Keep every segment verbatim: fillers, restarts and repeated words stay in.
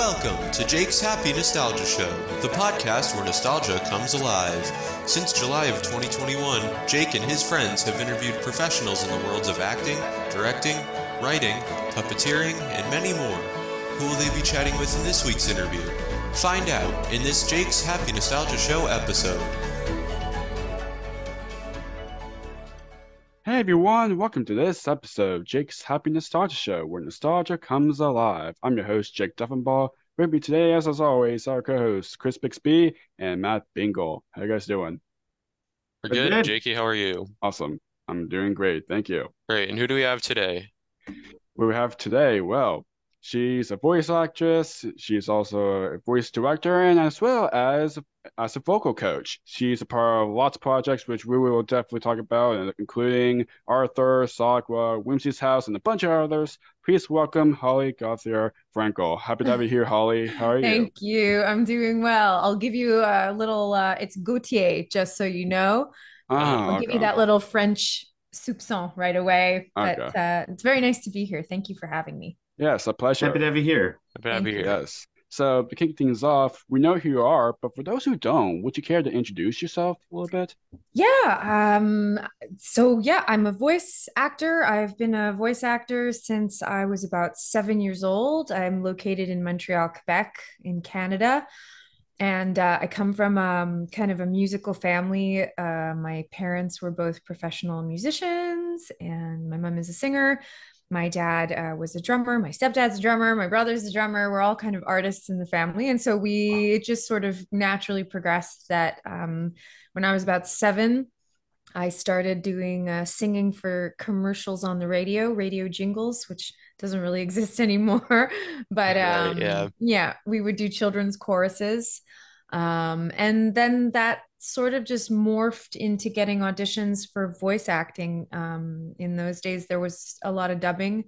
Welcome to Jake's Happy Nostalgia Show, the podcast where nostalgia comes alive. Since July of twenty twenty-one, Jake and his friends have interviewed professionals in the worlds of acting, directing, writing, puppeteering, and many more. Who will they be chatting with in this week's interview? Find out in this Jake's Happy Nostalgia Show episode. Hey everyone, welcome to this episode of Jake's Happy Nostalgia Show, where nostalgia comes alive. I'm your host, Jake Duffenbaugh. With me today, as, as always, our co-hosts, Chris Bixby and Matt Bingle. How are you guys doing? We're good. good. Jakey, how are you? Awesome. I'm doing great. Thank you. Great. And who do we have today? What we have today, well, she's a voice actress. She's also a voice director and as well as as a vocal coach. She's a part of lots of projects, which we will definitely talk about, including Arthur, Sagwa, Wimzie's House, and a bunch of others. Please welcome Holly Gauthier-Frankel. Happy to have you here, Holly. How are you? Thank you. I'm doing well. I'll give you a little, uh, it's Gauthier, just so you know. Oh, I'll okay. give you that little French soupçon right away. Okay. But uh, it's very nice to be here. Thank you for having me. Yes, a pleasure. Happy to have you here. Happy to have you here. Yes. So to kick things off, we know who you are, but for those who don't, would you care to introduce yourself a little bit? Yeah. Um, so yeah, I'm a voice actor. I've been a voice actor since I was about seven years old. I'm located in Montreal, Quebec, in Canada. And uh, I come from um, kind of a musical family. Uh, my parents were both professional musicians, and my mom is a singer. My dad uh, was a drummer, my stepdad's a drummer, my brother's a drummer. We're all kind of artists in the family. And so we it just sort of naturally progressed that um, when I was about seven, I started doing uh, singing for commercials on the radio, radio jingles, which doesn't really exist anymore. But um, right, yeah. yeah, we would do children's choruses. Um, and then that sort of just morphed into getting auditions for voice acting. Um, in those days, there was a lot of dubbing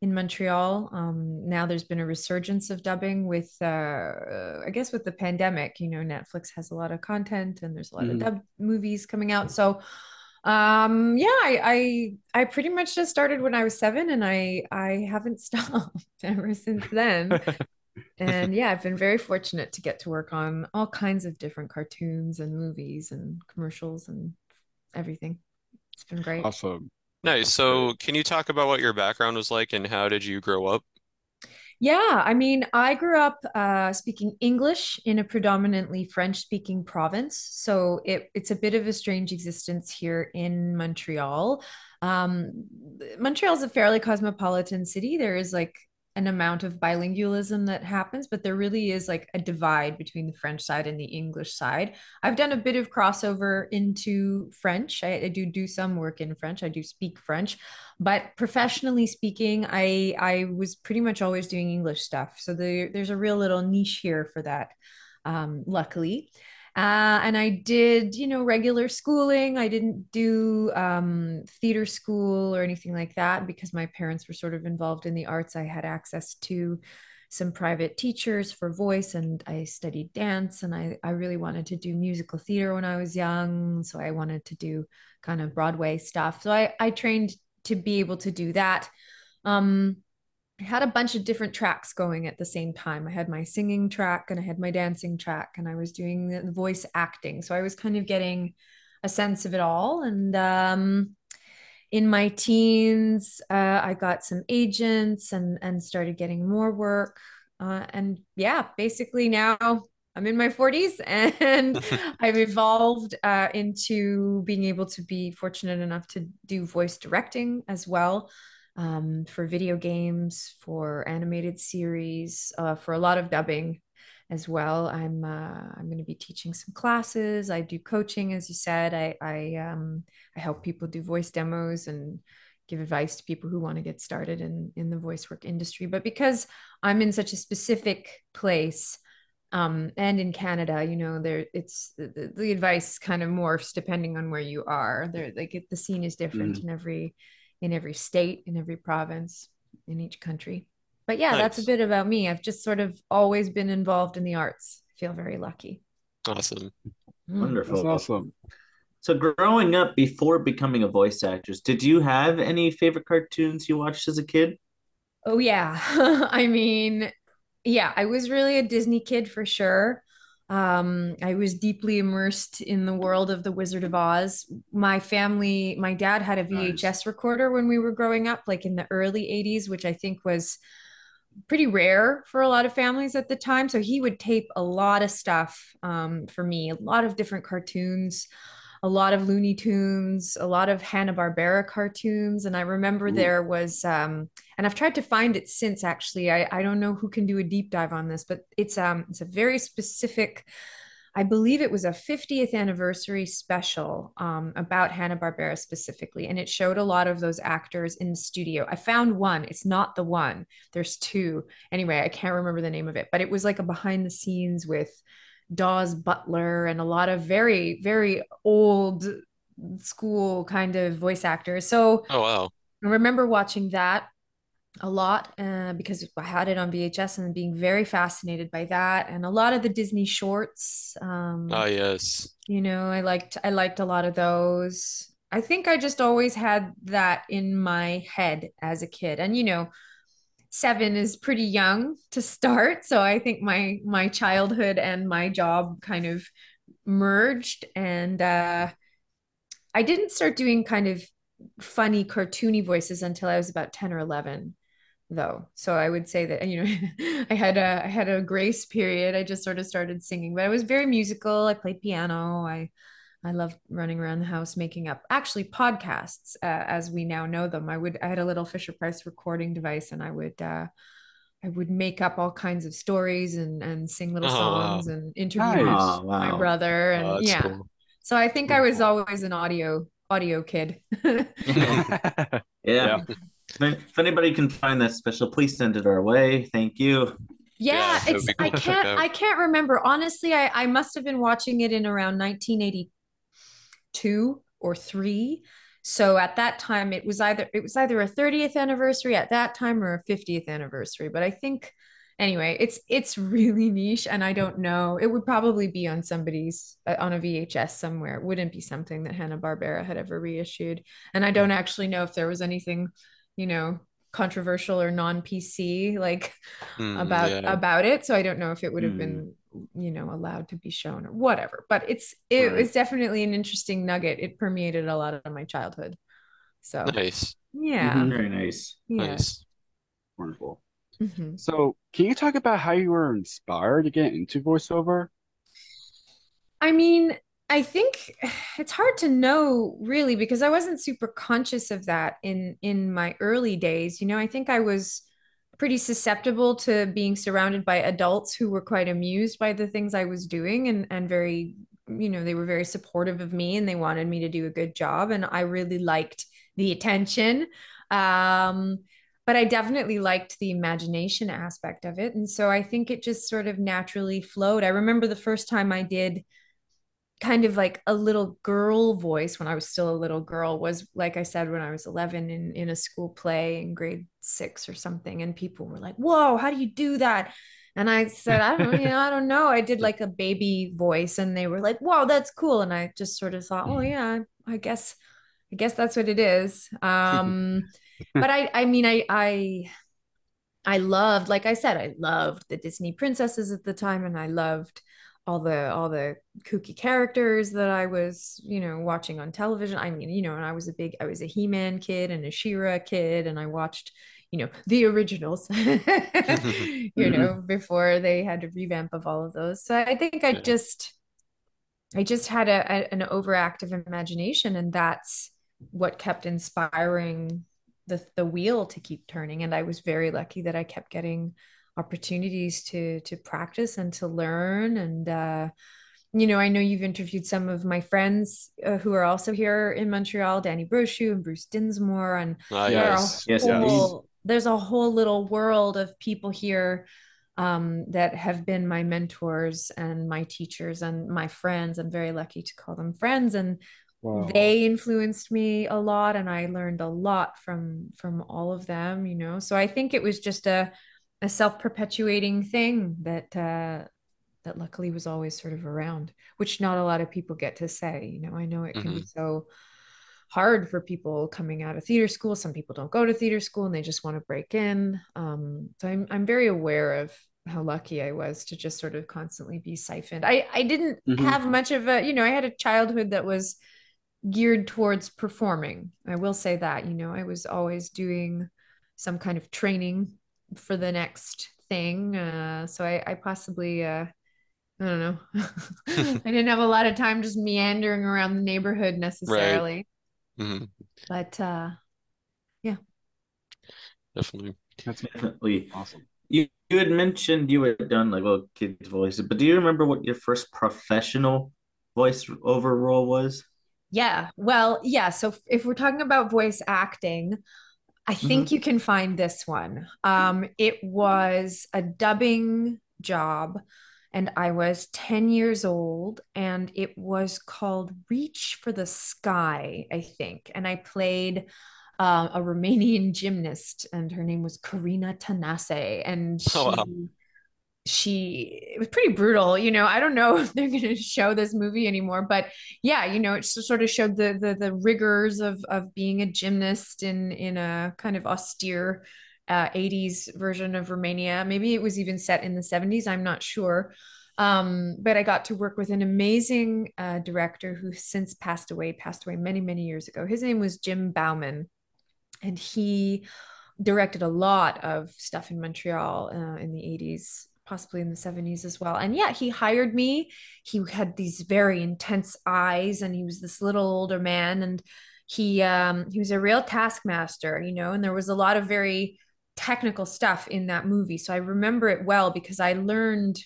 in Montreal. Um, now there's been a resurgence of dubbing with, uh, I guess with the pandemic, you know, Netflix has a lot of content and there's a lot mm. of dub movies coming out. So, um, yeah, I, I, I pretty much just started when I was seven, and I, I haven't stopped ever since then. And yeah, I've been very fortunate to get to work on all kinds of different cartoons and movies and commercials and everything. It's been great. Awesome. Nice. So can you talk about what your background was like and how did you grow up? Yeah, I mean, I grew up uh, speaking English in a predominantly French-speaking province. So it, it's a bit of a strange existence here in Montreal. Um, Montreal is a fairly cosmopolitan city. There is like an amount of bilingualism that happens, but there really is like a divide between the French side and the English side. I've done a bit of crossover into French. I, I do do some work in French. I do speak French, but professionally speaking, I I was pretty much always doing English stuff. So there, there's a real little niche here for that, um, luckily. Uh, and I did, you know, regular schooling. I didn't do um, theater school or anything like that because my parents were sort of involved in the arts. I had access to some private teachers for voice, and I studied dance, and I, I really wanted to do musical theater when I was young. So I wanted to do kind of Broadway stuff. So I, I trained to be able to do that. Um, I had a bunch of different tracks going at the same time. I had my singing track and I had my dancing track, and I was doing the voice acting. So I was kind of getting a sense of it all. And um, in my teens, uh, I got some agents and, and started getting more work. Uh, and yeah, basically now I'm in my forties, and I've evolved uh, into being able to be fortunate enough to do voice directing as well. Um, for video games, for animated series, uh, for a lot of dubbing as well. I'm uh, I'm going to be teaching some classes. I do coaching, as you said. I I, um, I help people do voice demos and give advice to people who want to get started in in the voice work industry. But because I'm in such a specific place, um, and in Canada, you know, there it's the, the advice kind of morphs depending on where you are. There, like the scene is different mm. in every. in every state, in every province, in each country. But yeah, nice. That's a bit about me. I've just sort of always been involved in the arts. I feel very lucky. Awesome. Mm. Wonderful. That's awesome. So growing up, before becoming a voice actress, did you have any favorite cartoons you watched as a kid? Oh yeah. I mean, yeah, I was really a Disney kid for sure. Um, I was deeply immersed in the world of the Wizard of Oz. My family, my dad had a V H S nice. recorder when we were growing up, like in the early eighties, which I think was pretty rare for a lot of families at the time. So he would tape a lot of stuff um, for me, a lot of different cartoons, a lot of Looney Tunes, a lot of Hanna-Barbera cartoons. And I remember Ooh. there was, um, and I've tried to find it since, actually, I, I don't know who can do a deep dive on this, but it's, um, it's a very specific, I believe it was a fiftieth anniversary special um, about Hanna-Barbera specifically. And it showed a lot of those actors in the studio. I found one, it's not the one, there's two. Anyway, I can't remember the name of it, but it was like a behind the scenes with Dawes Butler and a lot of very, very old school kind of voice actors. So oh, wow. I remember watching that a lot uh, because I had it on V H S and being very fascinated by that. And a lot of the Disney shorts. Um, oh, yes. You know, I liked, I liked a lot of those. I think I just always had that in my head as a kid. And, you know, seven is pretty young to start. So I think my, my childhood and my job kind of merged. And uh, I didn't start doing kind of funny cartoony voices until I was about ten or eleven though. So I would say that, you know, I had a, I had a grace period. I just sort of started singing, but I was very musical. I played piano. I, I loved running around the house, making up actually podcasts uh, as we now know them. I would, I had a little Fisher Price recording device and I would, uh, I would make up all kinds of stories and, and sing little oh, songs wow. and interview oh, wow. my brother. And oh, yeah. Cool. So I think I was always an audio, audio kid. yeah. yeah. If anybody can find that special, please send it our way. Thank you. Yeah. yeah it's, cool. I can't, I can't remember. Honestly, I, I must've been watching it in around nineteen eighty-two two or three. So at that time it was either it was either a thirtieth anniversary at that time or a fiftieth anniversary, but I think anyway it's it's really niche and I don't know, it would probably be on somebody's uh, on a V H S somewhere. It wouldn't be something that Hanna-Barbera had ever reissued, and I don't actually know if there was anything, you know, controversial or non-P C like mm, about yeah. about it, so I don't know if it would have mm. been, you know, allowed to be shown or whatever, but it's it right. was definitely an interesting nugget. It permeated a lot of my childhood. So nice. Yeah. Mm-hmm. Very nice. Yeah. Nice. Wonderful. Mm-hmm. So can you talk about how you were inspired to get into voiceover? I mean, I think it's hard to know really because I wasn't super conscious of that in in my early days. You know, I think I was pretty susceptible to being surrounded by adults who were quite amused by the things I was doing and, and very, you know, they were very supportive of me and they wanted me to do a good job. And I really liked the attention. Um, but I definitely liked the imagination aspect of it. And so I think it just sort of naturally flowed. I remember the first time I did kind of like a little girl voice when I was still a little girl was, like I said, when I was eleven in, in a school play in grade six or something. And people were like, whoa, how do you do that? And I said, I don't, you know, I don't know. I did like a baby voice and they were like, whoa, that's cool. And I just sort of thought, oh yeah, I guess, I guess that's what it is. Um, but I, I mean, I, I, I loved, like I said, I loved the Disney princesses at the time. And I loved all the all the kooky characters that I was, you know, watching on television. I mean, you know, and I was a big, I was a He-Man kid and a She-Ra kid, and I watched, you know, the originals, you know, before they had a revamp of all of those. So I think I just, I just had a, a an overactive imagination, and that's what kept inspiring the the wheel to keep turning. And I was very lucky that I kept getting opportunities to to practice and to learn. And uh you know, I know you've interviewed some of my friends uh, who are also here in Montreal, Danny Brochu and Bruce Dinsmore, and ah, yes. Yes, whole, yes. there's a whole little world of people here um that have been my mentors and my teachers and my friends. I'm very lucky to call them friends, and wow. they influenced me a lot, and I learned a lot from from all of them, you know. So I think it was just a a self-perpetuating thing that uh, that luckily was always sort of around, which not a lot of people get to say. You know, I know it can mm-hmm. be so hard for people coming out of theater school. Some people don't go to theater school and they just want to break in. Um, so I'm I'm very aware of how lucky I was to just sort of constantly be siphoned. I, I didn't mm-hmm. have much of a, you know, I had a childhood that was geared towards performing. I will say that, you know, I was always doing some kind of training for the next thing. Uh, so I, I possibly, uh, I don't know. I didn't have a lot of time just meandering around the neighborhood necessarily, right. mm-hmm. but uh, yeah. Definitely. That's definitely awesome. You, you had mentioned you had done like little kids' voices, but do you remember what your first professional voiceover role was? Yeah. Well, yeah. So if we're talking about voice acting, I think mm-hmm. you can find this one. Um, it was a dubbing job and I was ten years old and it was called Reach for the Sky, I think. And I played uh, a Romanian gymnast and her name was Karina Tanase. And she, oh, wow. she, it was pretty brutal. You know, I don't know if they're going to show this movie anymore, but yeah, you know, it sort of showed the, the, the rigors of, of being a gymnast in, in a kind of austere Uh, eighties version of Romania. Maybe it was even set in the seventies. I'm not sure. Um, but I got to work with an amazing uh, director who since passed away, passed away many, many years ago. His name was Jim Bauman. And he directed a lot of stuff in Montreal uh, in the eighties, possibly in the seventies as well. And yeah, he hired me. He had these very intense eyes and he was this little older man. And he um, he was a real taskmaster, you know, and there was a lot of very technical stuff in that movie. So I remember it well because I learned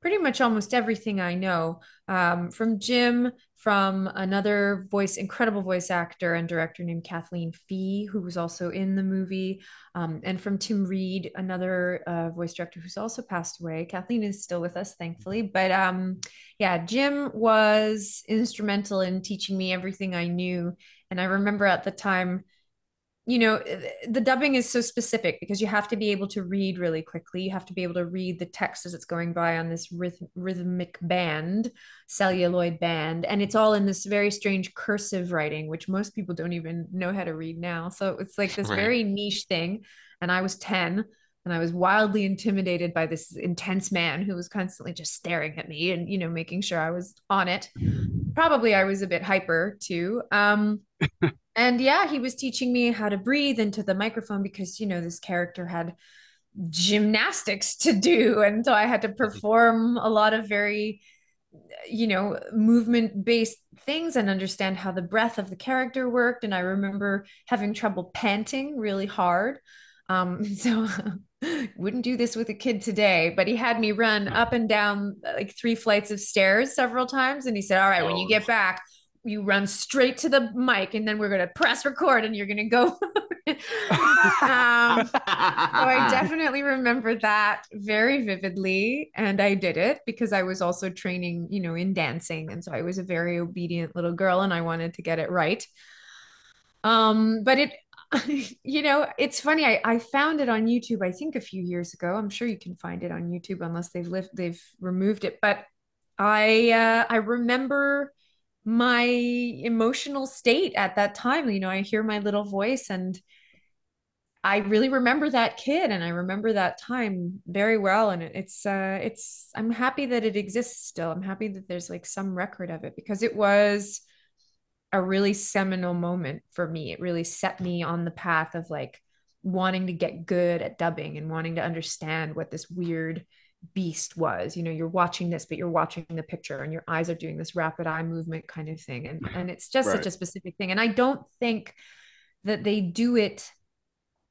pretty much almost everything I know um, from Jim, from another voice, incredible voice actor and director named Kathleen Fee, who was also in the movie, um, and from Tim Reed, another uh, voice director who's also passed away. Kathleen is still with us, thankfully. But um, yeah, Jim was instrumental in teaching me everything I knew. And I remember at the time, you know, the dubbing is so specific because you have to be able to read really quickly. You have to be able to read the text as it's going by on this ryth- rhythmic band, celluloid band. And it's all in this very strange cursive writing, which most people don't even know how to read now. So it's like this right. very niche thing. And I was ten and I was wildly intimidated by this intense man who was constantly just staring at me and, you know, making sure I was on it. Probably I was a bit hyper too. Um, And yeah, he was teaching me how to breathe into the microphone because, you know, this character had gymnastics to do. And so I had to perform a lot of very, you know, movement based things and understand how the breath of the character worked. And I remember having trouble panting really hard. Um, so wouldn't do this with a kid today, but he had me run up and down like three flights of stairs several times. And he said, all right, when you get back, you run straight to the mic and then we're going to press record and you're going to go. um, so I definitely remember that very vividly. And I did it because I was also training, you know, in dancing. And so I was a very obedient little girl and I wanted to get it right. Um, but it, you know, it's funny. I, I found it on YouTube, I think a few years ago. I'm sure you can find it on YouTube unless they've lived, they've removed it. But I, uh, I remember my emotional state at that time. You know, I hear my little voice and I really remember that kid and I remember that time very well. And it's, uh, it's, I'm happy that it exists still. I'm happy that there's like some record of it because it was a really seminal moment for me. It really set me on the path of like wanting to get good at dubbing and wanting to understand what this weird beast was. You know, you're watching this but you're watching the picture and your eyes are doing this rapid eye movement kind of thing, and and it's just right. such a specific thing. And I don't think that they do it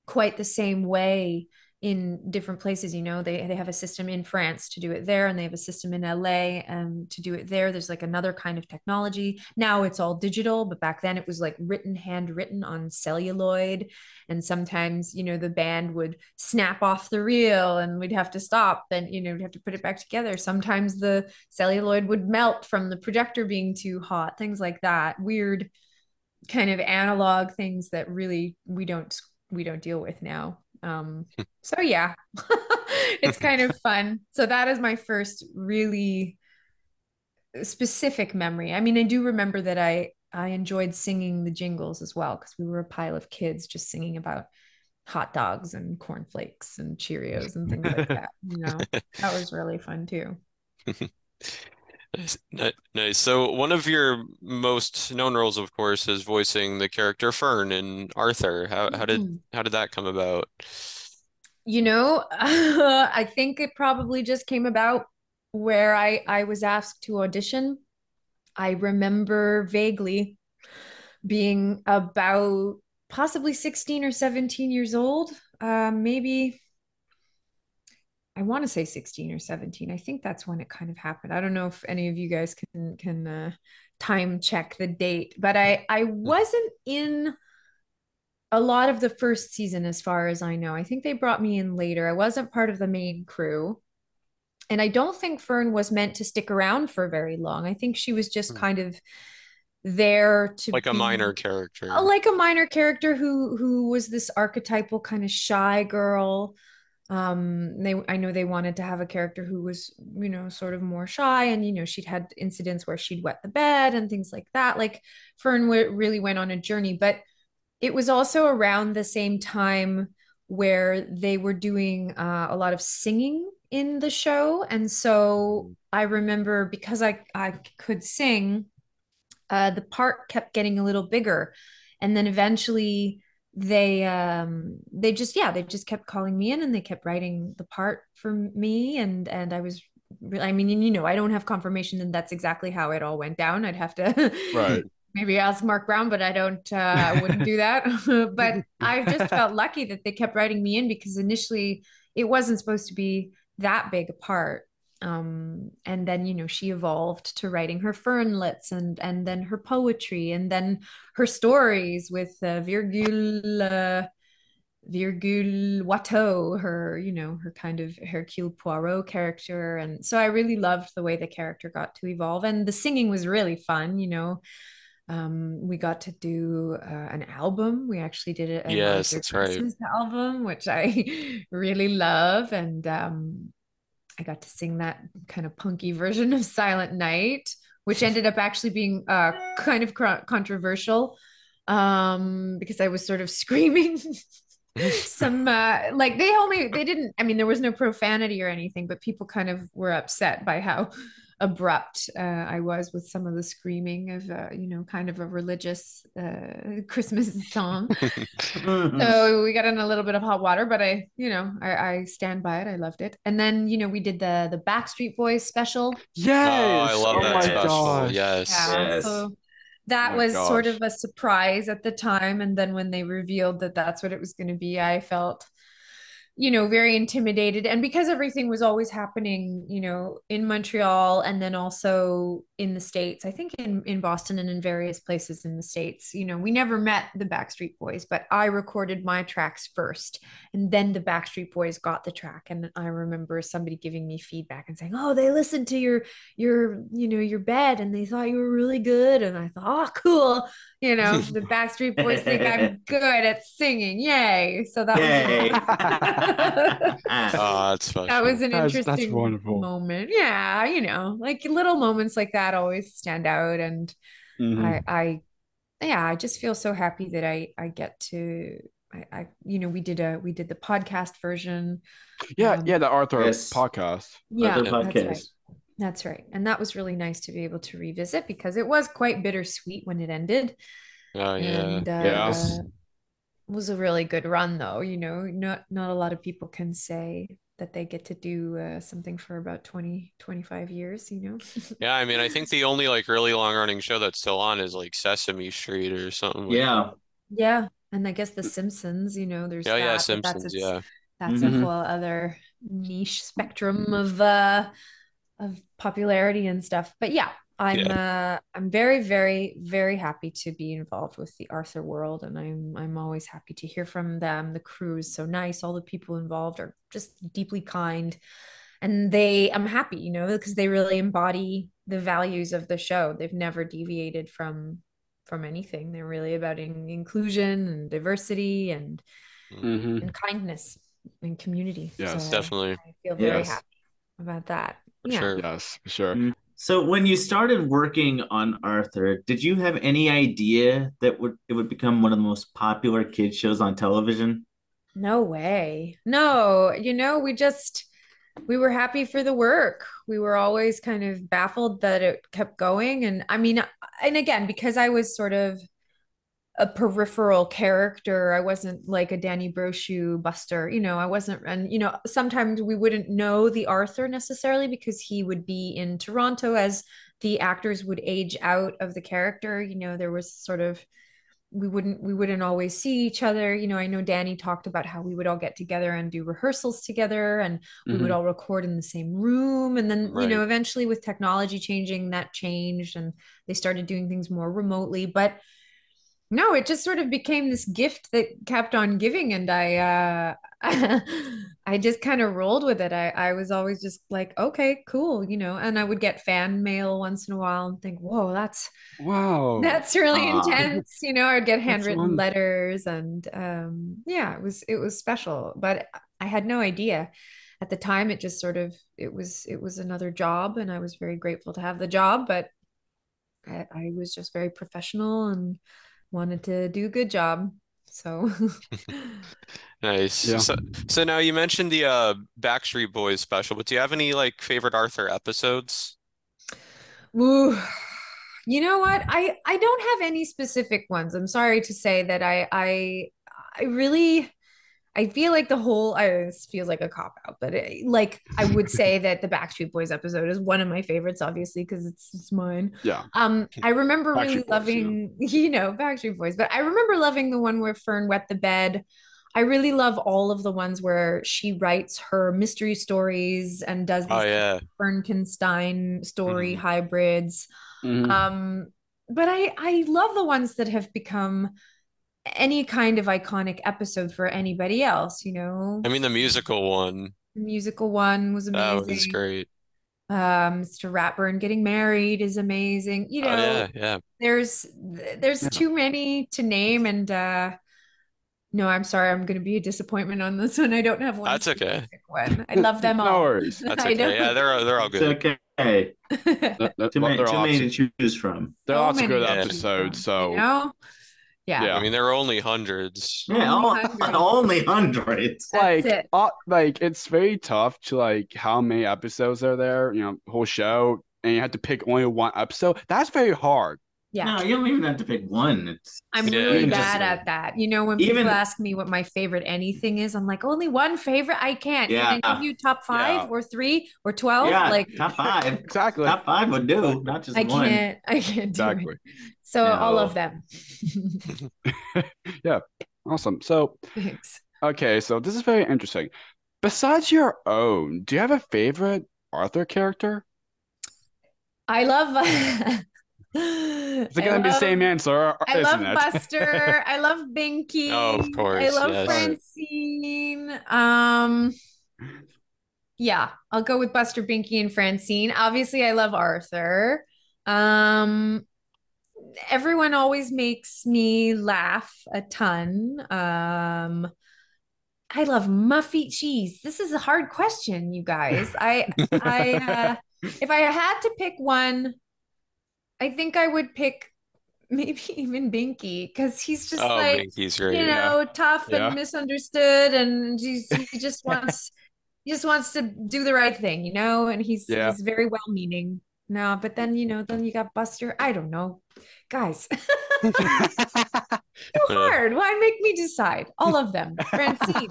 quite the same way in different places. You know, they they have a system in France to do it there, and they have a system in L A um to do it there. There's like another kind of technology now. It's all digital, but back then it was like written, handwritten on celluloid, and sometimes, you know, the band would snap off the reel and we'd have to stop and, you know, we'd have to put it back together. Sometimes the celluloid would melt from the projector being too hot, things like that, weird kind of analog things that really we don't we don't deal with now. Um, so yeah, it's kind of fun. So that is my first really specific memory. I mean, I do remember that I, I enjoyed singing the jingles as well, because we were a pile of kids just singing about hot dogs and cornflakes and Cheerios and things like that. You know, that was really fun too. Nice. So one of your most known roles, of course, is voicing the character Fern in Arthur. How how did mm-hmm. how did that come about? You know, uh, I think it probably just came about where I I was asked to audition. I remember vaguely being about possibly sixteen or seventeen years old, uh, maybe I want to say sixteen or seventeen. I think that's when it kind of happened. I don't know if any of you guys can can uh, time check the date, but I I wasn't in a lot of the first season as far as I know. I think they brought me in later. I wasn't part of the main crew. And I don't think Fern was meant to stick around for very long. I think she was just kind of there to like be a minor character, like a minor character who who was this archetypal kind of shy girl. Um, they I know they wanted to have a character who was, you know, sort of more shy, and you know she'd had incidents where she'd wet the bed and things like that. Like Fern w- really went on a journey, but it was also around the same time where they were doing uh, a lot of singing in the show, and so I remember because I I could sing. Uh, the part kept getting a little bigger, and then eventually they um, they just yeah they just kept calling me in, and they kept writing the part for me, and and I was I mean and, you know I don't have confirmation that that's exactly how it all went down. I'd have to right. maybe ask Mark Brown, but I don't uh, I wouldn't do that. But I just felt lucky that they kept writing me in because initially it wasn't supposed to be that big a part. Um, and then, you know, she evolved to writing her fernlets and, and then her poetry and then her stories with uh, Virgule, uh, Virgule Watteau, her, you know, her kind of Hercule Poirot character. And so I really loved the way the character got to evolve, and the singing was really fun. You know, um, we got to do uh, an album. We actually did it. Yes, that's right. Album, which I really love. And, um, I got to sing that kind of punky version of Silent Night, which ended up actually being uh, kind of cr- controversial um, because I was sort of screaming some uh, like they only they didn't. I mean, there was no profanity or anything, but people kind of were upset by how abrupt uh, I was with some of the screaming of, uh, you know, kind of a religious uh, Christmas song. So we got in a little bit of hot water, but I, you know, I, I stand by it. I loved it. And then, you know, we did the the Backstreet Boys special. Yes. Oh, I love oh that special. Gosh. Yes. Yeah, yes. So that oh was gosh. sort of a surprise at the time. And then when they revealed that that's what it was going to be, I felt, you know, very intimidated. And because everything was always happening, you know, in Montreal and then also in the States, I think in, in Boston and in various places in the States, you know, we never met the Backstreet Boys, but I recorded my tracks first and then the Backstreet Boys got the track. And I remember somebody giving me feedback and saying, oh, they listened to your, your, you know, your bed and they thought you were really good. And I thought, oh, cool. You know, the Backstreet Boys think I'm good at singing. Yay. So that Yay. was oh, that's fun. That was an that's, interesting that's moment. Yeah, you know, like little moments like that always stand out, and mm-hmm. I, I, yeah, I just feel so happy that I, I get to, I, I, you know, we did a, we did the podcast version. Yeah, um, yeah, the Arthur yes. podcast. Yeah, Arthur podcast. That's right. That's right, and that was really nice to be able to revisit because it was quite bittersweet when it ended. Oh yeah, and, uh, yeah. Uh, was a really good run though. You know, not not a lot of people can say that they get to do uh, something for about twenty, twenty-five years, you know? Yeah, I mean, I think the only like really long running show that's still on is like Sesame Street or something. Yeah. Like yeah. And I guess The Simpsons, you know, there's oh, that, yeah, Simpsons, that's, a, yeah. that's mm-hmm. a whole other niche spectrum of uh, of popularity and stuff. But yeah, I'm yeah. uh, I'm very, very, very happy to be involved with the Arthur world, and I'm I'm always happy to hear from them. The crew is so nice. All the people involved are just deeply kind, and they I'm happy, you know, because they really embody the values of the show. They've never deviated from from anything. They're really about in, inclusion and diversity and mm-hmm. and kindness and community. Yes, so definitely. I, I feel very yes. happy about that. For yeah. sure. Yes, for sure. Mm-hmm. So when you started working on Arthur, did you have any idea that would it would become one of the most popular kids shows on television? No way. No, you know, we just, we were happy for the work. We were always kind of baffled that it kept going. And I mean, and again, because I was sort of a peripheral character, I wasn't like a Danny Brochu buster, you know, I wasn't, and, you know, sometimes we wouldn't know the Arthur necessarily because he would be in Toronto as the actors would age out of the character. You know, there was sort of, we wouldn't, we wouldn't always see each other. You know, I know Danny talked about how we would all get together and do rehearsals together and we mm-hmm. would all record in the same room. And then, right. you know, eventually with technology changing, that changed and they started doing things more remotely, but no, it just sort of became this gift that kept on giving. And I, uh, I just kind of rolled with it. I, I was always just like, okay, cool. You know, and I would get fan mail once in a while and think, whoa, that's, wow, that's really Aww. intense. You know, I'd get handwritten letters and, um, yeah, it was, it was special, but I had no idea at the time. It just sort of, it was, it was another job and I was very grateful to have the job, but I, I was just very professional and wanted to do a good job, so nice. Yeah. So, so now you mentioned the uh, Backstreet Boys special, but do you have any like favorite Arthur episodes? Ooh, you know what? I I don't have any specific ones. I'm sorry to say that I I I really I feel like the whole I this feels like a cop out, but it, like I would say that the Backstreet Boys episode is one of my favorites, obviously because it's, it's mine. Yeah. Um, I remember Backstreet really Boys, loving yeah. you know Backstreet Boys, but I remember loving the one where Fern wet the bed. I really love all of the ones where she writes her mystery stories and does these oh, yeah. Frankenstein story mm-hmm. hybrids. Mm-hmm. Um, but I I love the ones that have become any kind of iconic episode for anybody else, you know. I mean, the musical one. The musical one was amazing. That was great. Um, Mister Ratburn getting married is amazing. You know, oh, yeah, yeah. There's there's yeah. too many to name, and uh, no, I'm sorry, I'm going to be a disappointment on this one. I don't have one. That's okay. One. I love them all. No worries. That's okay. Yeah, they're they're all good. It's okay. that, that's too many to choose from. There are lots of good episodes, so. You know? Yeah. yeah, I mean, there are only hundreds. Yeah, only hundreds. Only hundreds. Like, it. Uh, like, it's very tough to, like, how many episodes are there, you know, whole show, and you have to pick only one episode. That's very hard. Yeah. No, you don't even have to pick one. It's, I'm yeah, really bad at that. You know, when people even, ask me what my favorite anything is, I'm like, only one favorite? I can't. Yeah. Can I give you top five yeah. or three or twelve? Yeah, like, top five. Exactly. Top five would do, not just I one. I can't. I can't do exactly. it. So no. all of them. yeah. Awesome. So, Thanks. okay. So this is very interesting. Besides your own, do you have a favorite Arthur character? I love. It's going to be the same answer. I love it? Buster. I love Binky. Oh, of course. I love yes. Francine. Um, yeah, I'll go with Buster, Binky, and Francine. Obviously, I love Arthur. Um. Everyone always makes me laugh a ton. Um, I love Muffy cheese. This is a hard question, you guys. I, I, uh, if I had to pick one, I think I would pick maybe even Binky because he's just oh, like Binky's great, you know, yeah. tough yeah. and misunderstood, and he's, he just wants, he just wants to do the right thing, you know. And he's yeah. he's very well-meaning. No, but then, you know, then you got Buster. I don't know. Guys. Too hard. Why make me decide? All of them. Francine.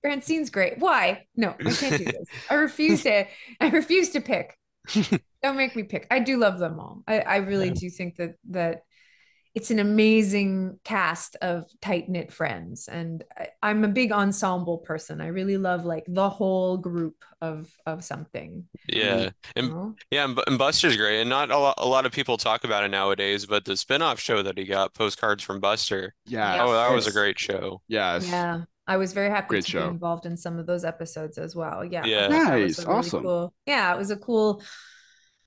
Francine's great. Why? No, I can't do this. I refuse to. I refuse to pick. Don't make me pick. I do love them all. I, I really yeah. do think that that it's an amazing cast of tight-knit friends. And I, I'm a big ensemble person. I really love like the whole group of, of something. Yeah. And you know? yeah. And, and Buster's great. And not a lot, a lot of people talk about it nowadays, but the spinoff show that he got, Postcards from Buster. Yeah. Yes. Oh, that was a great show. Yes. Yeah. I was very happy great to show. be involved in some of those episodes as well. Yeah. yeah. Nice. Really awesome. Cool. Yeah. It was a cool,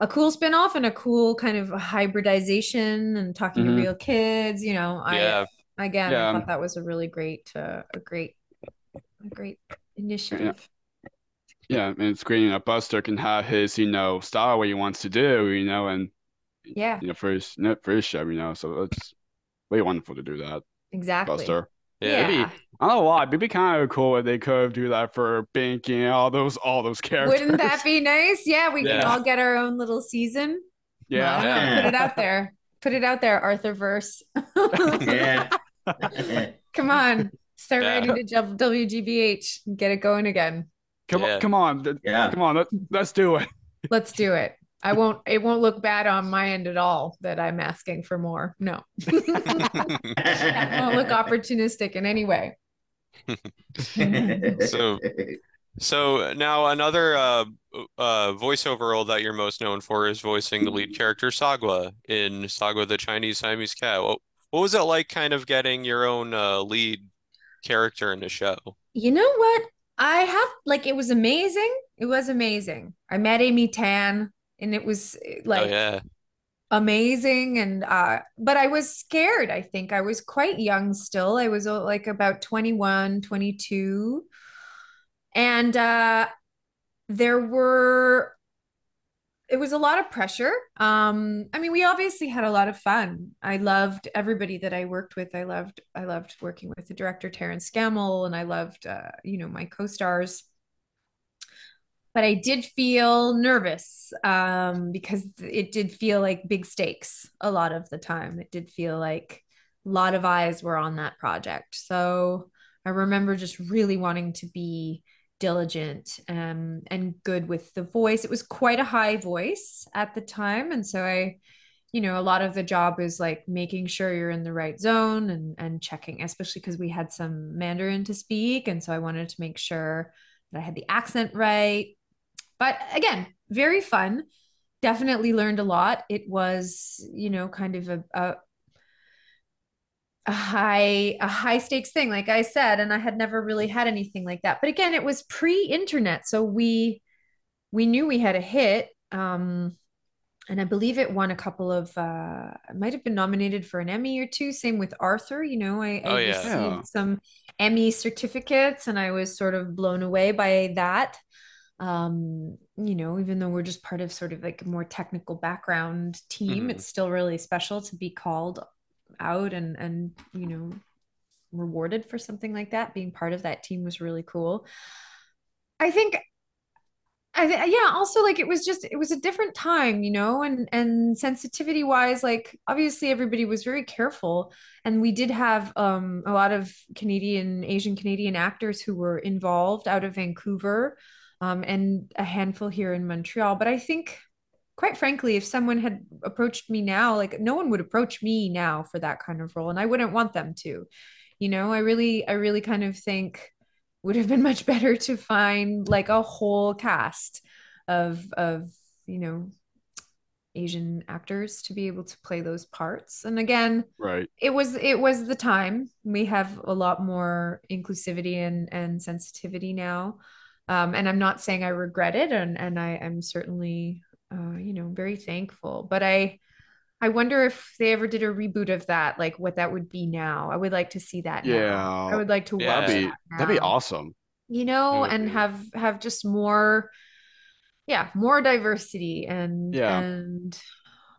a cool spinoff and a cool kind of hybridization and talking mm-hmm. to real kids, you know, yeah. I, again, yeah. I thought that was a really great, uh, a great, a great initiative. Yeah. yeah. And it's great, you know, Buster can have his, you know, style what he wants to do, you know, and yeah, you know, for his, for his show, you know, so it's really wonderful to do that. Exactly. Buster. Yeah. yeah. Be, I don't know why, but it'd be kind of cool if they could do that for Binky and all those all those characters. Wouldn't that be nice? Yeah, we yeah. can all get our own little season. Yeah. Well, yeah. Put it out there. Put it out there, Arthurverse. yeah. Come on. Start yeah. writing to W G B H and get it going again. Come yeah. on, come on. Yeah. Come on. Let's, let's do it. Let's do it. I won't, it won't look bad on my end at all that I'm asking for more. No. It won't look opportunistic in any way. so, so now another uh, uh, voiceover role that you're most known for is voicing the lead character Sagwa in Sagwa, the Chinese Siamese Cat. What, what was it like kind of getting your own uh, lead character in the show? You know what? I have, like, it was amazing. It was amazing. I met Amy Tan. And it was like oh, yeah. amazing. And, uh, but I was scared. I think I was quite young still. I was like about twenty-one, twenty-two. And, uh, there were, it was a lot of pressure. Um, I mean, we obviously had a lot of fun. I loved everybody that I worked with. I loved, I loved working with the director, Terrence Scammell. And I loved, uh, you know, my co-stars. But I did feel nervous um, because it did feel like big stakes a lot of the time. It did feel like a lot of eyes were on that project. So I remember just really wanting to be diligent um, and good with the voice. It was quite a high voice at the time. And so I, you know, a lot of the job is like making sure you're in the right zone and, and checking, especially because we had some Mandarin to speak. And so I wanted to make sure that I had the accent right. But again, very fun. Definitely learned a lot. It was, you know, kind of a, a a high a high stakes thing, like I said, and I had never really had anything like that. But again, it was pre-internet, so we we knew we had a hit, um, and I believe it won a couple of. Uh, it might have been nominated for an Emmy or two. Same with Arthur. You know, I, I oh, yeah. received yeah. some Emmy certificates, and I was sort of blown away by that. Um, you know, even though we're just part of sort of like a more technical background team, mm-hmm. it's still really special to be called out and, and, you know, rewarded for something like that. Being part of that team was really cool. I think, I th- yeah, also like, it was just, it was a different time, you know, and, and sensitivity wise, like obviously everybody was very careful, and we did have, um, a lot of Canadian, Asian Canadian actors who were involved out of Vancouver. Um, and a handful here in Montreal. But I think, quite frankly, if someone had approached me now, like no one would approach me now for that kind of role. And I wouldn't want them to, you know, I really, I really kind of think would have been much better to find like a whole cast of, of, you know, Asian actors to be able to play those parts. And again, right. it was, it was the time. We have a lot more inclusivity and, and sensitivity now. Um, and I'm not saying I regret it, and, and I am certainly, uh, you know, very thankful. But I, I wonder if they ever did a reboot of that, like what that would be now. I would like to see that. Yeah, now. I would like to yeah. watch that'd be, that. Now. That'd be awesome. You know, and be. have have just more, yeah, more diversity and yeah. and.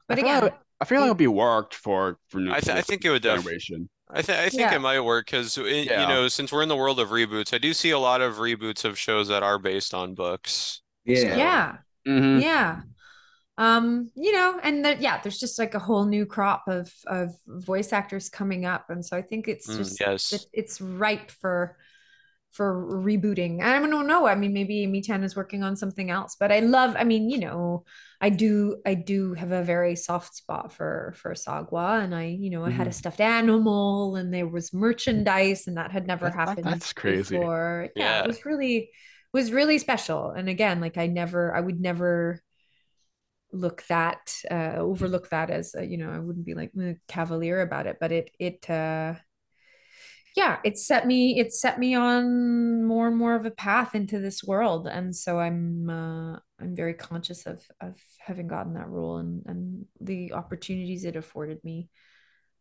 But I again, like, I feel it, like it'll be worked for for new I, th- I think it would generation. Def- I, th- I think yeah. it might work because, yeah. you know, since we're in the world of reboots, I do see a lot of reboots of shows that are based on books. Yeah. So. Yeah. Mm-hmm. Yeah. Um, you know, and the, yeah, there's just like a whole new crop of, of voice actors coming up. And so I think it's just, mm, yes. it, it's ripe for, for rebooting. I don't know. I mean, maybe Amy Tan is working on something else, but I love, I mean, you know, I do, I do have a very soft spot for, for Sagwa, and I, you know, I mm-hmm. had a stuffed animal, and there was merchandise, and that had never that, happened. That's crazy. Before. Yeah, yeah. It was really, it was really special. And again, like I never, I would never look that, uh, overlook that as, uh, you know, I wouldn't be like cavalier about it, but it, it, uh, yeah, it set me, it set me on more and more of a path into this world. And so I'm, uh, I'm very conscious of, of having gotten that role and, and the opportunities it afforded me.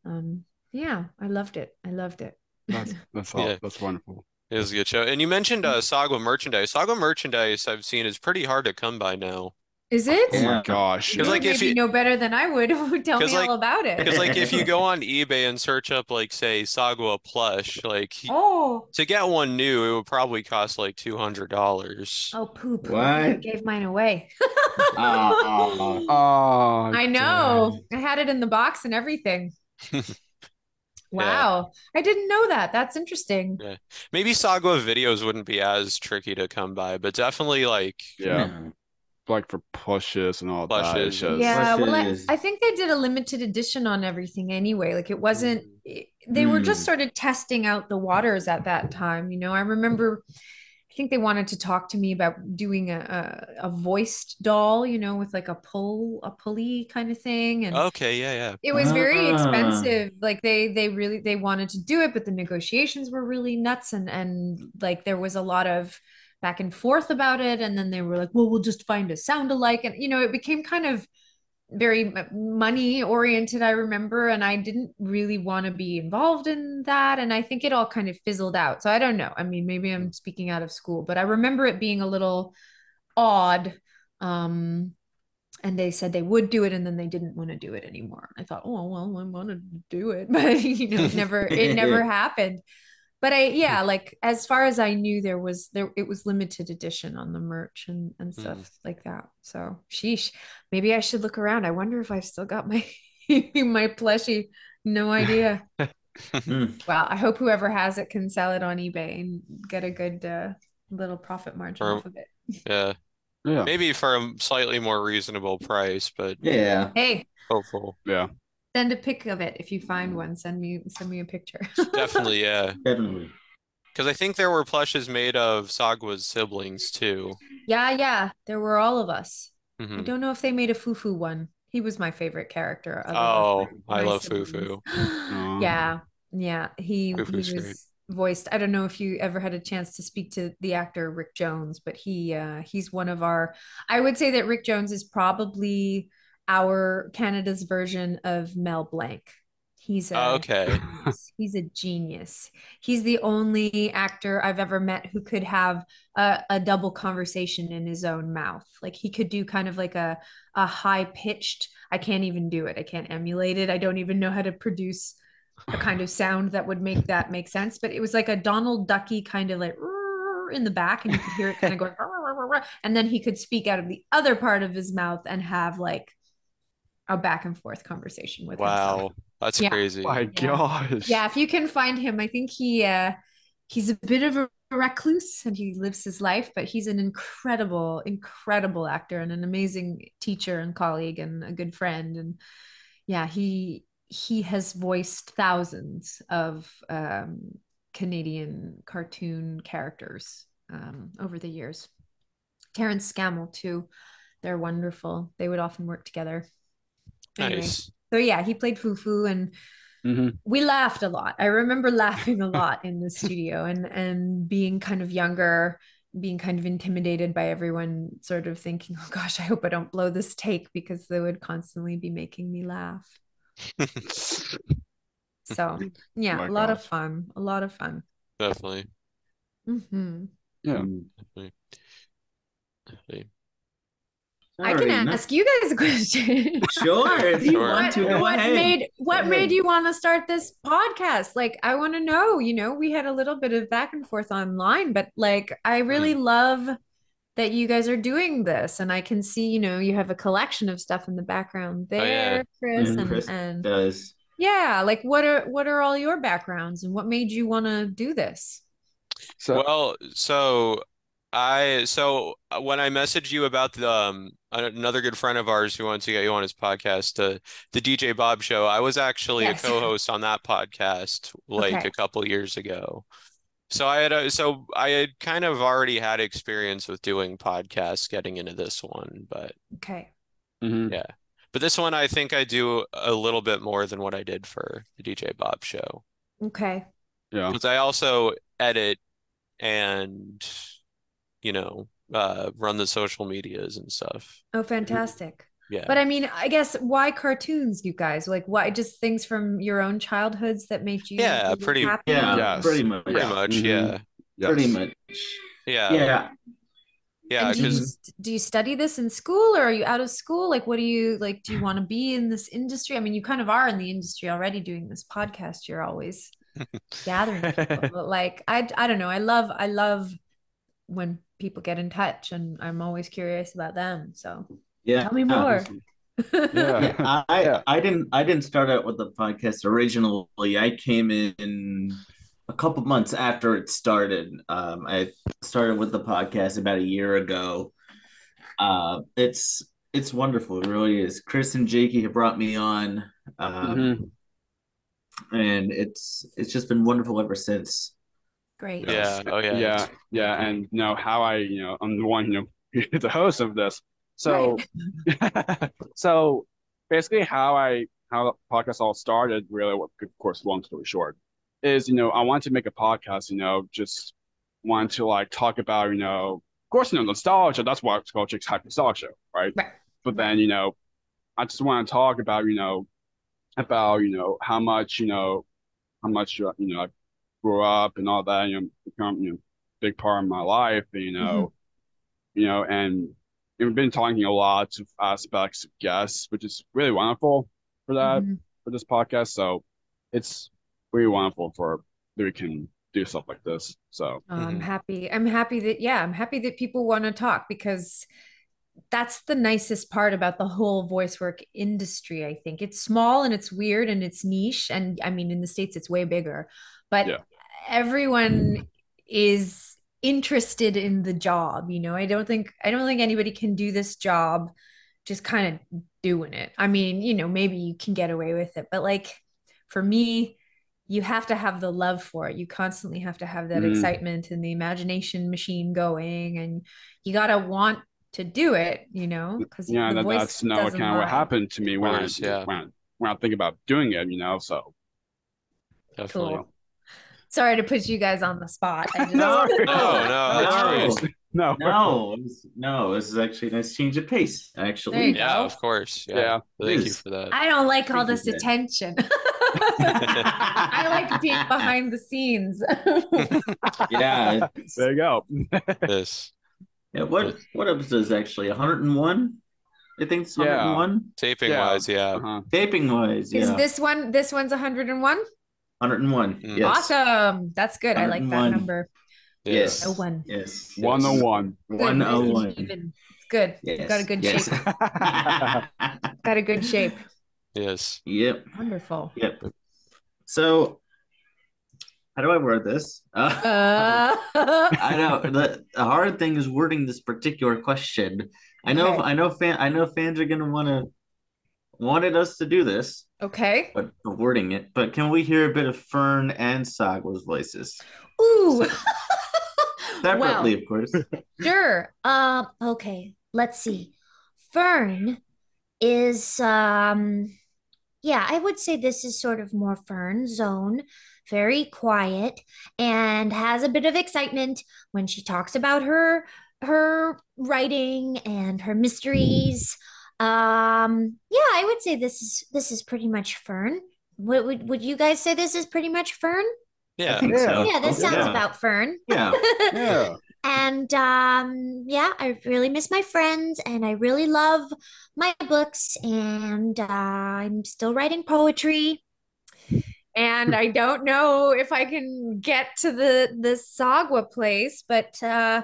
Um, yeah, I loved it. I loved it. That's, that's all. Yeah. That's wonderful. It was a good show. And you mentioned uh, Sagwa merchandise. Sagwa merchandise I've seen is pretty hard to come by now. Is it? Oh my gosh! Because like if you know better than I would, tell me like, all about it. Because like if you go on eBay and search up like say Sagwa plush, like oh, to get one new, it would probably cost like two hundred dollars. Oh poop! What? I gave mine away. oh, oh, oh, I know. God. I had it in the box and everything. Wow. Yeah. I didn't know that. That's interesting. Yeah. Maybe Sagwa videos wouldn't be as tricky to come by, but definitely like yeah. yeah. like for plushes and all plushes. that. Just... Yeah, plushes. well, I, I think they did a limited edition on everything anyway. Like it wasn't, mm. they were just sort of testing out the waters at that time. You know, I remember, I think they wanted to talk to me about doing a a, a voiced doll, you know, with like a pull, a pulley kind of thing. And okay, yeah, yeah. It was very uh. expensive. Like they, they really, they wanted to do it, but the negotiations were really nuts. And, and like, there was a lot of back and forth about it, and then they were like, well, we'll just find a sound alike, and you know, it became kind of very money oriented, I remember, and I didn't really want to be involved in that, and I think it all kind of fizzled out. So I don't know, I mean, maybe I'm speaking out of school, but I remember it being a little odd, um and they said they would do it, and then they didn't want to do it anymore. I thought, oh well, I want to do it, but you know, it never it never happened. But I, yeah, like as far as I knew, there was there it was limited edition on the merch and, and stuff mm. like that. So sheesh, maybe I should look around. I wonder if I've still got my my plushie. No idea. mm. Well, I hope whoever has it can sell it on eBay and get a good uh, little profit margin for, off of it. Yeah. yeah, maybe for a slightly more reasonable price, but yeah, hey, hopeful, yeah. Send a pic of it if you find one. Send me, send me a picture. Definitely, yeah, definitely. Because I think there were plushes made of Sagwa's siblings too. Yeah, yeah, there were all of us. Mm-hmm. I don't know if they made a Fufu one. He was my favorite character. Oh, my, my I love siblings. Fufu. um, yeah, yeah, he, he was great. Voiced. I don't know if you ever had a chance to speak to the actor Rick Jones, but he uh, he's one of our. I would say that Rick Jones is probably our Canada's version of Mel Blanc. He's a, okay. He's, he's a genius. He's the only actor I've ever met who could have a, a double conversation in his own mouth. Like he could do kind of like a, a high pitched, I can't even do it. I can't emulate it. I don't even know how to produce a kind of sound that would make that make sense. But it was like a Donald Ducky kind of like in the back, and you could hear it kind of going, and then he could speak out of the other part of his mouth and have like a back and forth conversation with wow himself. That's yeah. crazy. My yeah. gosh. Yeah, if you can find him, I think he uh he's a bit of a recluse and he lives his life, but he's an incredible incredible actor and an amazing teacher and colleague and a good friend. And yeah, he he has voiced thousands of um Canadian cartoon characters um over the years. Terrence Scammell too. They're wonderful. They would often work together. Anyway, nice. So yeah, he played Fufu, and mm-hmm. we laughed a lot. I remember laughing a lot in the studio, and and being kind of younger, being kind of intimidated by everyone, sort of thinking, oh gosh, I hope I don't blow this take, because they would constantly be making me laugh. So yeah, oh a lot gosh. of fun, a lot of fun. Definitely. Mm-hmm. Yeah. Definitely. Definitely. Sorry, I can ask no. you guys a question. Sure, if you want to. Go what ahead. made what ahead. made you want to start this podcast? Like, I want to know. You know, we had a little bit of back and forth online, but like, I really mm. love that you guys are doing this, and I can see, you know, you have a collection of stuff in the background there, oh, yeah. Chris, mm-hmm. and, Chris and does. Yeah, like, what are what are all your backgrounds, and what made you want to do this? So, well, so. I so when I messaged you about the um, another good friend of ours who wants to get you on his podcast, uh, the D J Bob show, I was actually yes. a co-host on that podcast like okay. a couple years ago. So I had a, so I had kind of already had experience with doing podcasts getting into this one, but okay, mm-hmm. yeah, but this one I think I do a little bit more than what I did for the D J Bob show. Okay, yeah, because I also edit and. you know, uh, run the social medias and stuff. Oh, fantastic. Yeah. But I mean, I guess why cartoons, you guys? Like why just things from your own childhoods that made you Yeah, really pretty happy? Yeah, yes. pretty much. Pretty yeah. much, yeah. Mm-hmm. yes. Pretty much. Yeah. Yeah. Yeah. Do you, do you study this in school, or are you out of school? Like, what do you like? Do you want to be in this industry? I mean, you kind of are in the industry already doing this podcast. You're always gathering people. But like, I, I don't know. I love, I love when people get in touch, and I'm always curious about them. So yeah, tell me more. Yeah. yeah, I, yeah. I didn't, I didn't start out with the podcast originally. I came in a couple months after it started. Um, I started with the podcast about a year ago. Uh, it's it's wonderful. It really is. Chris and Jakey have brought me on, um, mm-hmm. and it's it's just been wonderful ever since. Great. Yeah. Oh yeah. Yeah. Yeah. And you know how I you know I'm the one you know the host of this. So right. so basically how I how the podcast all started, really, of course, long story short, is, you know, I wanted to make a podcast, you know, just wanted to, like, talk about, you know, of course, you know, nostalgia. That's why it's called Jake's Hype Nostalgia, right? right? But then, you know, I just want to talk about, you know, about, you know, how much, you know, how much, you know, I grew up and all that, you know, become, you know, big part of my life, you know, mm-hmm. you know, and we've been talking a lot of aspects of guests, which is really wonderful for that, mm-hmm. for this podcast. So it's really wonderful for that we can do stuff like this. So oh, I'm mm-hmm. happy. I'm happy that, yeah, I'm happy that people want to talk, because that's the nicest part about the whole voice work industry. I think it's small and it's weird and it's niche. And I mean, in the States, it's way bigger, but yeah. everyone mm-hmm. is interested in the job, you know. I don't think I don't think anybody can do this job just kind of doing it. I mean, you know, maybe you can get away with it, but like for me, you have to have the love for it. You constantly have to have that mm. excitement and the imagination machine going, and you gotta want to do it, you know, because yeah, the that, voice that's not kind of what happened to me when voice, I yeah. when when I think about doing it, you know. So definitely. Cool. Sorry to put you guys on the spot. I just... no, no, no, no, no, no, no. This is actually a nice change of pace, actually. Yeah, go. Of course. Yeah, yeah. Thank yes. you for that. I don't like Thank all this attention. I like being behind the scenes. yeah, there you go. This. Yeah, what what episode is actually one hundred and one? I think it's one hundred and one. Yeah. Taping yeah. wise, yeah. Uh-huh. Taping wise, yeah. Is this one? This one's one hundred and one. one hundred and one. Mm. Yes. Awesome. That's good. I like that number. Yes. yes. one. Yes. one oh one. Good. one oh one. Even. Good. Yes. Got a good yes. shape. Got a good shape. Yes. Yep. Wonderful. Yep. So, how do I word this? Uh, uh... I know the, the hard thing is wording this particular question. I know. Okay. I know. Fan. I know fans are gonna want to. Wanted us to do this, okay, but wording it. But can we hear a bit of Fern and Sagwa's voices? Ooh, separately, well, of course. Sure. Um. Okay. Let's see. Fern is um. Yeah, I would say this is sort of more Fern zone. Very quiet and has a bit of excitement when she talks about her her writing and her mysteries. Mm. Um, yeah, I would say this is this is pretty much Fern. Would would, would you guys say this is pretty much Fern? Yeah, I think yeah. So. yeah, this sounds yeah. about Fern. Yeah, yeah. And um, yeah, I really miss my friends, and I really love my books, and uh, I'm still writing poetry. And I don't know if I can get to the the Sagwa place, but uh,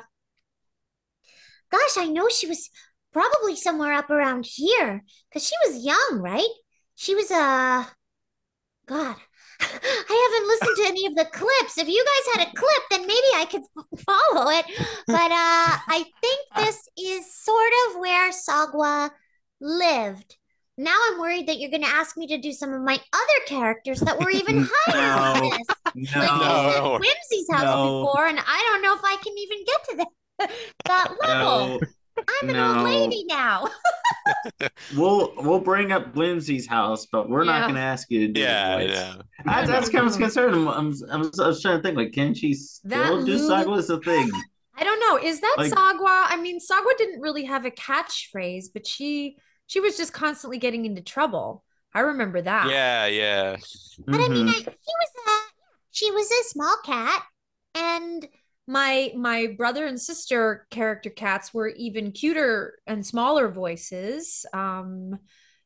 gosh, I know she was. Probably somewhere up around here, because she was young, right? She was, uh, God, I haven't listened to any of the clips. If you guys had a clip, then maybe I could follow it. But uh, I think this is sort of where Sagwa lived. Now I'm worried that you're going to ask me to do some of my other characters that were even higher no, than this. No, like I said, Wimzie's house no. before, and I don't know if I can even get to that, that level. No. I'm an no. old lady now. we'll we'll bring up Wimzie's house, but we're yeah. not going to ask you to do yeah, that. Yeah, I, that's kind of concerned. I'm, I'm, I'm I was trying to think, like, can she still do Sagwa as a thing? I don't know. Is that like, Sagwa? I mean, Sagwa didn't really have a catchphrase, but she she was just constantly getting into trouble. I remember that. Yeah, yeah. But mm-hmm. I mean, I, she was a she was a small cat, and my my brother and sister character cats were even cuter and smaller voices. Um,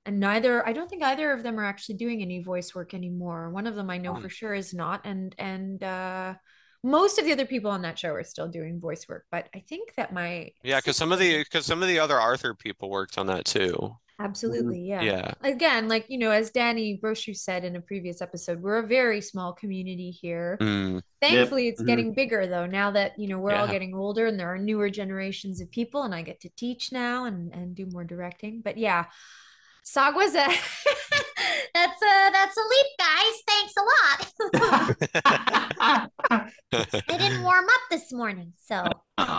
and neither, I don't think either of them are actually doing any voice work anymore. One of them I know um, for sure is not. And, and, uh, most of the other people on that show are still doing voice work, but I think that my yeah, because some of the because some of the other Arthur people worked on that too. Absolutely, yeah. Yeah. Again, like you know, as Danny Brochu said in a previous episode, we're a very small community here. Mm. Thankfully, yep. It's mm-hmm. getting bigger though. Now that you know we're yeah. all getting older, and there are newer generations of people, and I get to teach now and and do more directing. But yeah, Sagwa's a. That's a that's a leap, guys. Thanks a lot. They didn't warm up this morning, so tell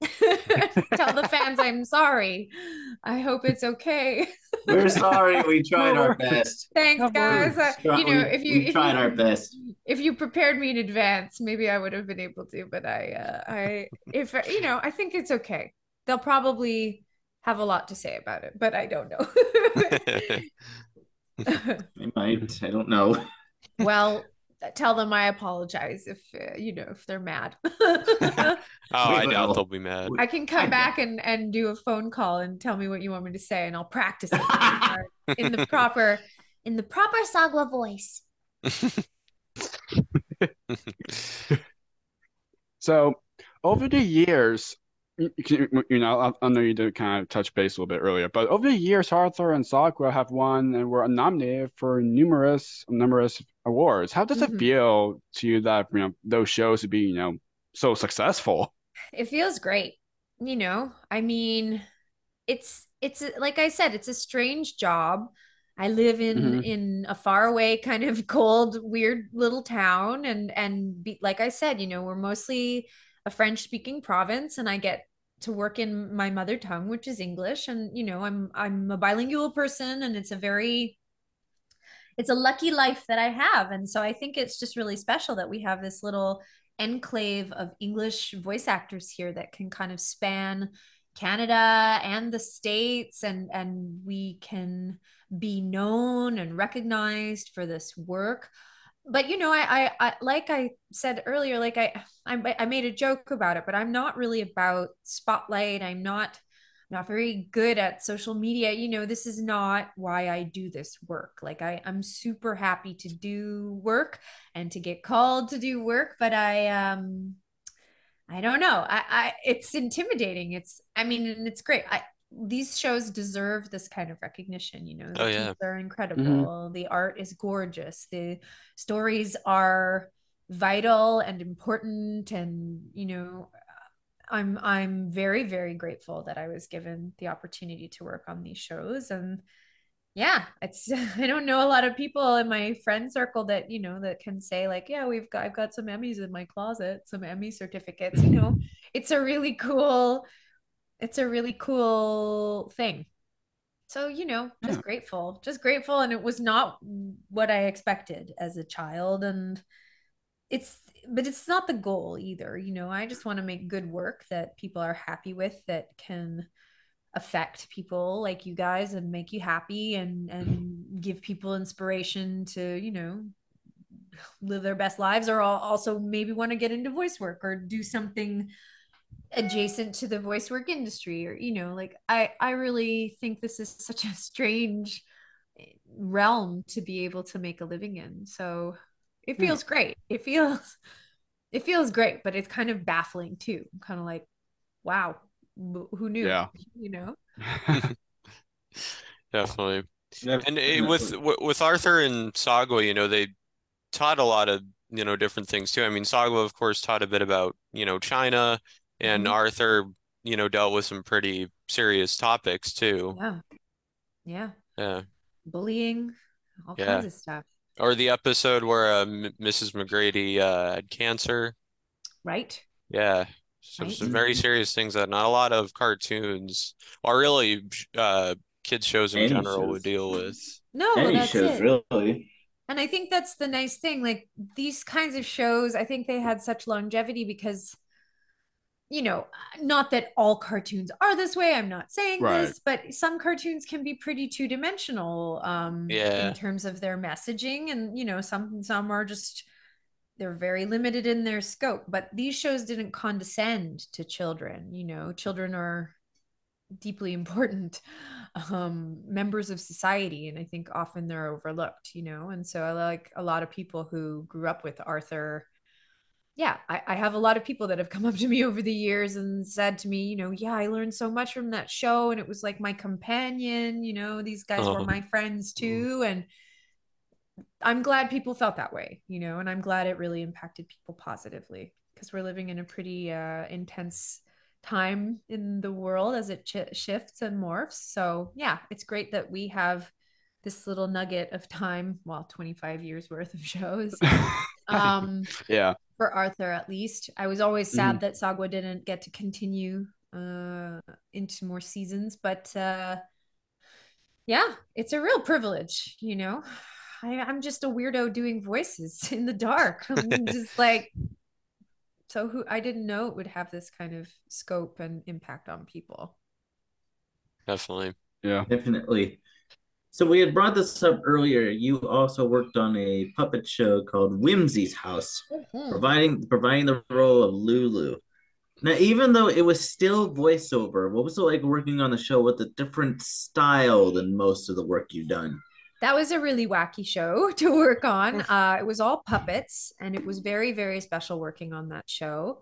the fans I'm sorry. I hope it's okay. We're sorry. We tried our best. Thanks, no guys. Uh, you know, if you we if tried you, our best. If you prepared me in advance, maybe I would have been able to. But I, uh, I, if you know, I think it's okay. They'll probably have a lot to say about it, but I don't know. I might. I don't know. Well, tell them I apologize if uh, you know if they're mad. Oh, I doubt they'll be mad. I can come I back and, and do a phone call and tell me what you want me to say, and I'll practice it in the proper in the proper Sagwa voice. So, over the years, you know, I know you did kind of touch base a little bit earlier, but over the years, Arthur and Sagwa have won and were nominated for numerous, numerous awards. How does mm-hmm. it feel to you that you know those shows to be you know so successful? It feels great. You know, I mean, it's it's like I said, it's a strange job. I live in mm-hmm. in a faraway kind of cold, weird little town, and and be, like I said, you know, we're mostly a French-speaking province, and I get to work in my mother tongue, which is English. And, you know, I'm I'm a bilingual person, and it's a very, it's a lucky life that I have. And so I think it's just really special that we have this little enclave of English voice actors here that can kind of span Canada and the States, and and we can be known and recognized for this work. But, you know, I, I, I, like I said earlier, like I, I, I made a joke about it, but I'm not really about spotlight. I'm not, not very good at social media. You know, this is not why I do this work. Like I, I'm super happy to do work and to get called to do work, but I, um, I don't know. I, I, it's intimidating. It's, I mean, and it's great. I, these shows deserve this kind of recognition, you know. The oh, yeah. people are incredible. Mm-hmm. The art is gorgeous. The stories are vital and important, and you know, I'm I'm very very grateful that I was given the opportunity to work on these shows. And yeah, it's I don't know a lot of people in my friend circle that you know that can say like, yeah, we've got I've got some Emmys in my closet, some Emmy certificates. You know, it's a really cool. It's a really cool thing. So, you know, just yeah. grateful, just grateful. And it was not what I expected as a child. And it's, but it's not the goal either. You know, I just want to make good work that people are happy with, that can affect people like you guys and make you happy and, and give people inspiration to, you know, live their best lives, or also maybe want to get into voice work or do something adjacent to the voice work industry, or you know like I I really think this is such a strange realm to be able to make a living in, so it feels yeah. great. It feels it feels great, but it's kind of baffling too. I'm kind of like, wow, who knew? Yeah. You know. Definitely. And it, with with Arthur and Sagwa, you know, they taught a lot of you know different things too. I mean, Sagwa of course taught a bit about you know China, and mm-hmm. Arthur, you know, dealt with some pretty serious topics too. Yeah, yeah, yeah. Bullying, all yeah. kinds of stuff. Or the episode where uh, M- Missus McGrady uh, had cancer. Right. Yeah. So right. some very serious things that not a lot of cartoons or really uh, kids shows in Any general shows. would deal with. No, well, that's shows, it. Really. And I think that's the nice thing. Like these kinds of shows, I think they had such longevity because, you know, not that all cartoons are this way. I'm not saying right. this, but some cartoons can be pretty two-dimensional um, yeah. in terms of their messaging. And, you know, some some are just they're very limited in their scope, but these shows didn't condescend to children. You know, children are deeply important um, members of society, and I think often they're overlooked, you know? And so I like a lot of people who grew up with Arthur. Yeah, I, I have a lot of people that have come up to me over the years and said to me, you know, yeah, I learned so much from that show, and it was like my companion, you know, these guys oh. were my friends too. And I'm glad people felt that way, you know, and I'm glad it really impacted people positively, because we're living in a pretty uh, intense time in the world as it ch- shifts and morphs. So yeah, it's great that we have this little nugget of time, well, twenty-five years worth of shows. Um, yeah. For Arthur, at least. I was always sad mm. that Sagwa didn't get to continue uh, into more seasons, but uh, yeah, it's a real privilege, you know. I, I'm just a weirdo doing voices in the dark. I'm just like, so who I didn't know it would have this kind of scope and impact on people. Definitely. Yeah, definitely. So we had brought this up earlier. You also worked on a puppet show called Wimzie's House, mm-hmm. providing providing the role of Lulu. Now, even though it was still voiceover, what was it like working on the show with a different style than most of the work you've done? That was a really wacky show to work on. Uh, it was all puppets, and it was very, very special working on that show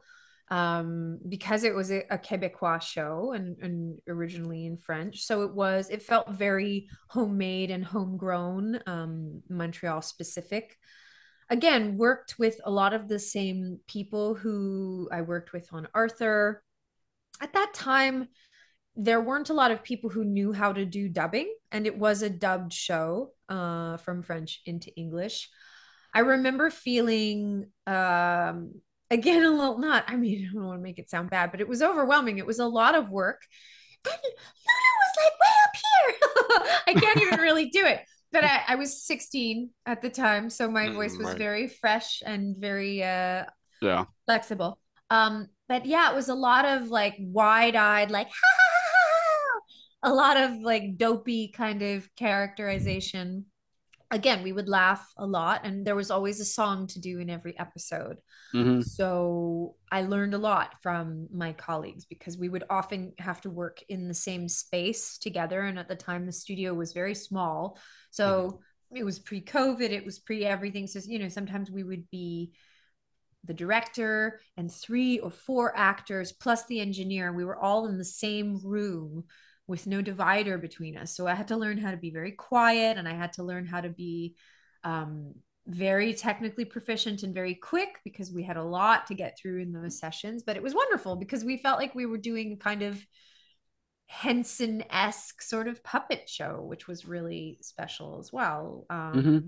um, because it was a, a Quebecois show and, and originally in French. So it was, it felt very homemade and homegrown, um, Montreal specific. Again, worked with a lot of the same people who I worked with on Arthur. At that time, there weren't a lot of people who knew how to do dubbing, and it was a dubbed show uh, from French into English. I remember feeling, um, again, a little not, I mean, I don't want to make it sound bad, but it was overwhelming. It was a lot of work. And Lulu was like way up here. I can't even really do it. But I, I was sixteen at the time, so my mm, voice was right. very fresh and very uh, yeah. flexible. Um, but yeah, it was a lot of like wide-eyed, like, ha! A lot of like dopey kind of characterization. Again, we would laugh a lot, and there was always a song to do in every episode. Mm-hmm. So I learned a lot from my colleagues, because we would often have to work in the same space together. And at the time, the studio was very small. So mm-hmm. it was pre-COVID, it was pre-everything. So, you know, sometimes we would be the director and three or four actors plus the engineer. We were all in the same room with no divider between us. So I had to learn how to be very quiet, and I had to learn how to be um, very technically proficient and very quick, because we had a lot to get through in those sessions. But it was wonderful, because we felt like we were doing kind of Henson-esque sort of puppet show, which was really special as well. Um, mm-hmm.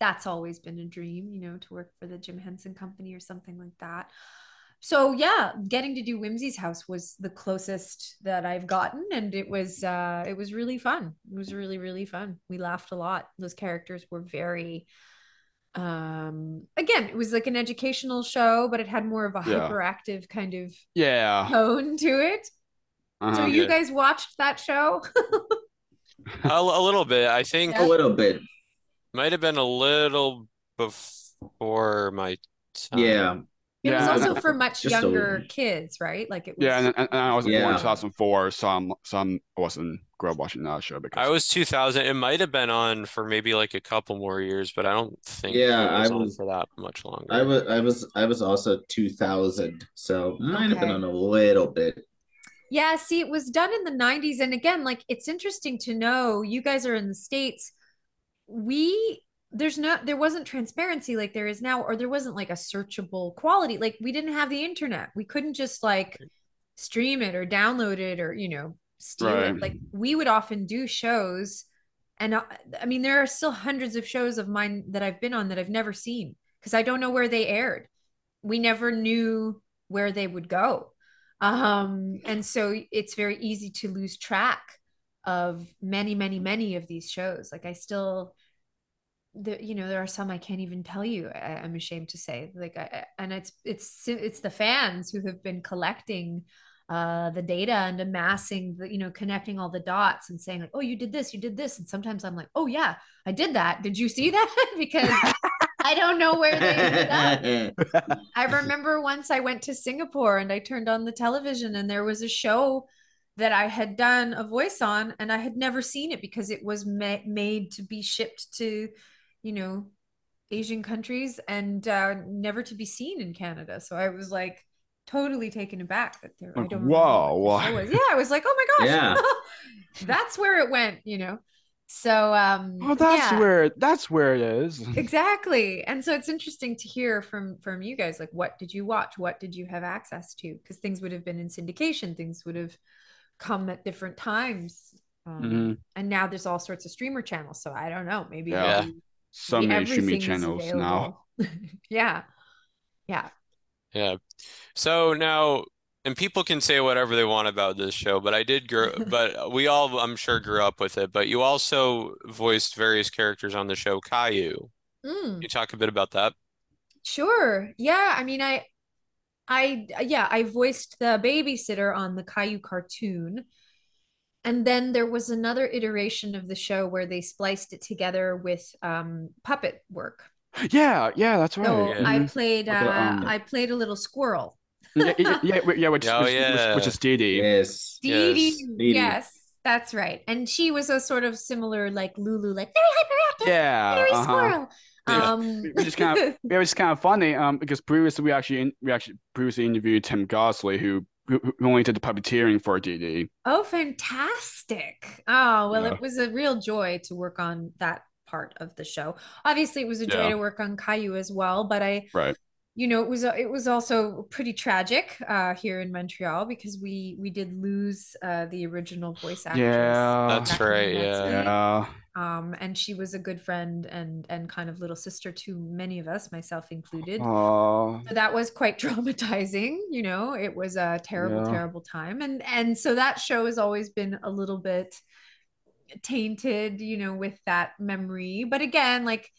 That's always been a dream, you know, to work for the Jim Henson Company or something like that. So yeah, getting to do Wimzie's House was the closest that I've gotten, and it was uh, it was really fun. It was really, really fun. We laughed a lot. Those characters were very, um, again, it was like an educational show, but it had more of a yeah. hyperactive kind of yeah. tone to it. Uh-huh, so you yeah. guys watched that show? a, a little bit, I think. Yeah. A little bit. Might have been a little before my time. Yeah. It yeah, was also for much younger so... kids, right? Like it was. Yeah, and, and I was yeah. born in two thousand four, so I'm, so I'm, I wasn't grew up watching that show. Because I was two thousand. It might have been on for maybe like a couple more years, but I don't think yeah, it was I was on for that much longer. I was, I was, I was also two thousand, so might okay. have been on a little bit. Yeah, see, it was done in the nineties, and again, like it's interesting to know. You guys are in the States. We. There's no, there wasn't transparency like there is now, or there wasn't like a searchable quality. Like we didn't have the internet. We couldn't just like stream it or download it or, you know, steal right. it. Like we would often do shows. And I, I mean, there are still hundreds of shows of mine that I've been on that I've never seen, because I don't know where they aired. We never knew where they would go. Um, and so it's very easy to lose track of many, many, many of these shows. Like I still... The, you know, there are some I can't even tell you. I, I'm ashamed to say, like, I, and it's it's it's the fans who have been collecting uh, the data and amassing the, you know, connecting all the dots and saying like, oh, you did this, you did this, and sometimes I'm like, oh yeah, I did that. Did you see that? Because I I don't know where they ended up. I remember once I went to Singapore and I turned on the television and there was a show that I had done a voice on and I had never seen it because it was ma- made to be shipped to, you know, Asian countries and uh, never to be seen in Canada. So I was like totally taken aback that there. Like, I don't wow. Was. Yeah, I was like, oh my gosh, yeah. That's where it went, you know. So um oh, that's yeah. where that's where it is. Exactly. And so it's interesting to hear from from you guys, like, what did you watch? What did you have access to? Because things would have been in syndication, things would have come at different times. Um, mm-hmm. And now there's all sorts of streamer channels. So I don't know, maybe yeah. maybe, so many streaming channels now. yeah. Yeah. Yeah. So now, and people can say whatever they want about this show, but I did grow, but we all, I'm sure, grew up with it. But you also voiced various characters on the show, Caillou. Mm. Can you talk a bit about that? Sure. Yeah. I mean, I, I, yeah, I voiced the babysitter on the Caillou cartoon. And then there was another iteration of the show where they spliced it together with um, puppet work. Yeah. Yeah. That's right. So yeah. I played, uh, I played a little squirrel. yeah, yeah, yeah, which, oh, which, yeah. which, which is DeeDee. Yes. DeeDee, yes. yes, that's right. And she was a sort of similar, like Lulu, like very hyperactive, yeah, very uh-huh. squirrel. Yeah. Um, which is kind of, yeah, which is kind of funny. Um, because previously we actually we actually previously interviewed Tim Gosley, who who only did the puppeteering for DeeDee. Oh, fantastic! Oh, well, yeah. It was a real joy to work on that part of the show. Obviously, it was a joy yeah. to work on Caillou as well, but I right. You know, it was it was also pretty tragic uh, here in Montreal because we we did lose uh, the original voice actress. Yeah, that's right. Yeah. yeah. Um, and she was a good friend and and kind of little sister to many of us, myself included. Aww. So that was quite traumatizing. You know, it was a terrible, yeah. terrible time. And and so that show has always been a little bit tainted, you know, with that memory. But again, like.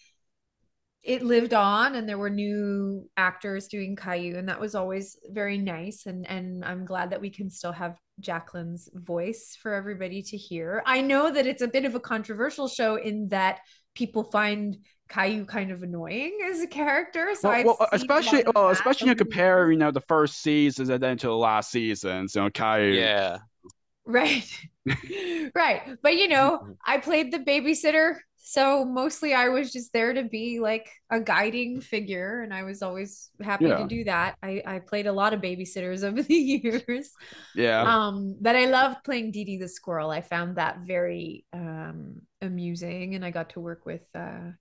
It lived on and there were new actors doing Caillou and that was always very nice. And, and I'm glad that we can still have Jacqueline's voice for everybody to hear. I know that it's a bit of a controversial show in that people find Caillou kind of annoying as a character. So well, well, especially, well, especially when you compare, you know, the first season and then to the last season. So Caillou. Yeah. Right. right. But you know, I played the babysitter. So mostly I was just there to be like a guiding figure. And I was always happy yeah. to do that. I, I played a lot of babysitters over the years. Yeah. Um, but I loved playing DeeDee the squirrel. I found that very um, amusing. And I got to work with uh,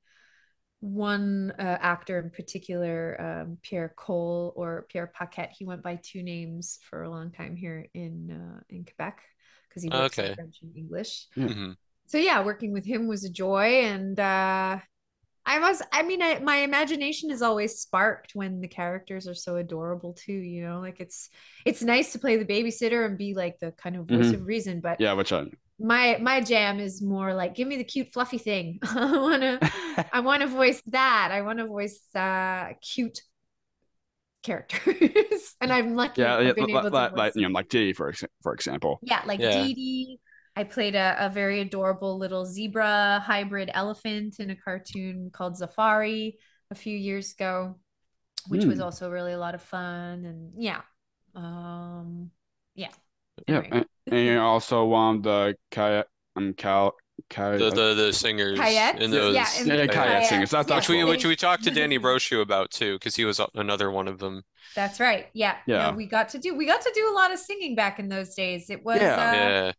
one uh, actor in particular, um, Pierre Cole or Pierre Paquette. He went by two names for a long time here in, uh, in Quebec because he works okay. in French and English. Mm-hmm. So yeah, working with him was a joy. And uh, I was, I mean, I, my imagination is always sparked when the characters are so adorable too, you know, like it's, it's nice to play the babysitter and be like the kind of voice mm-hmm. of reason, but yeah, which I, my, my jam is more like, give me the cute fluffy thing. I want to, I want to voice that. I want to voice uh, cute characters. And I'm lucky. Yeah, yeah like, like, like, you know, like DeeDee for, for example. Yeah. Like yeah. DeeDee. I played a, a very adorable little zebra hybrid elephant in a cartoon called Zafari a few years ago, which mm. was also really a lot of fun. And yeah. Um, yeah. Anyway. Yeah. And, and also um, the Kaya, um, Cal, Kaya, the, the, the singers. Kayettes? In those, yeah, in, yeah, Kayette singers. That's yeah. Which, we, which we talked to Danny Brochu about too, because he was another one of them. That's right. Yeah. Yeah. No, we got to do, we got to do a lot of singing back in those days. It was. Yeah. Uh, yeah.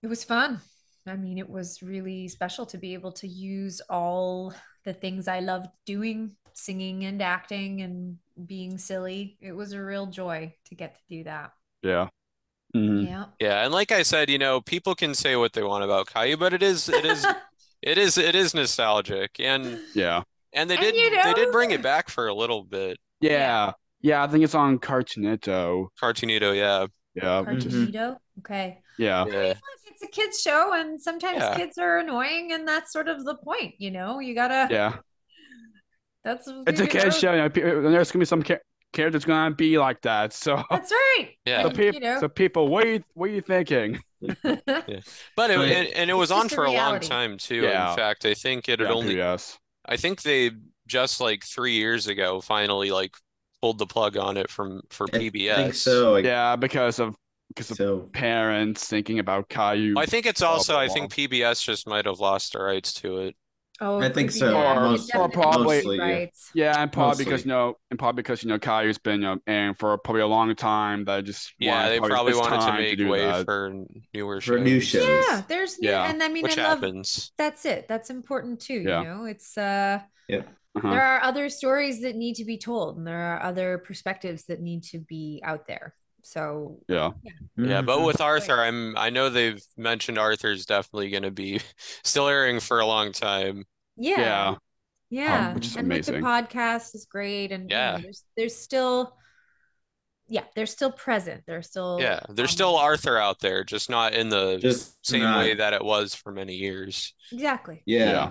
It was fun. I mean, it was really special to be able to use all the things I loved doing, singing and acting and being silly. It was a real joy to get to do that. Yeah. Mm-hmm. Yeah. Yeah. And like I said, you know, people can say what they want about Caillou, but it is, it is, it is, it is nostalgic. And yeah. And they did, and, you know, they did bring it back for a little bit. Yeah. Yeah. I think it's on Cartoonito. Cartoonito. Yeah. Yeah. Cartoonito. Mm-hmm. Okay. Yeah. yeah. It's a kids show and sometimes yeah. kids are annoying and that's sort of the point, you know, you gotta yeah that's it's a kids show, you know, there's gonna be some characters gonna be like that, so that's right. Yeah, so, pe- you know. So people, what are you, what are you thinking? yeah. But it, and, and it was on for a long time too. Yeah. In fact, I think it had yeah, only yes. I think they just like three years ago finally like pulled the plug on it from for P B S. I think so. Like, yeah, because of because so. of parents thinking about Caillou. Well, I think it's also blah, blah, blah. I think P B S just might have lost the rights to it. Oh, I think so. Yeah, most, or probably, mostly, yeah. yeah, and probably mostly. because you know, and probably because you know, Caillou's been uh, airing for probably a long time. That I just yeah, they probably, probably wanted to make to way that. for newer shows. For new shows. Yeah, there's yeah, new, and I mean, which I happens. Love, that's it. That's important too. Yeah. You know, it's uh, yeah. Uh-huh. There are other stories that need to be told, and there are other perspectives that need to be out there. So yeah, yeah. yeah but with Arthur, I'm I know they've mentioned Arthur's definitely going to be still airing for a long time. Yeah, yeah, yeah. Um, which is and amazing. Like, the podcast is great, and yeah, you know, there's, there's still, yeah, they're still present. They're still yeah, there's um, still Arthur out there, just not in the just same not. way that it was for many years. Exactly. Yeah. yeah.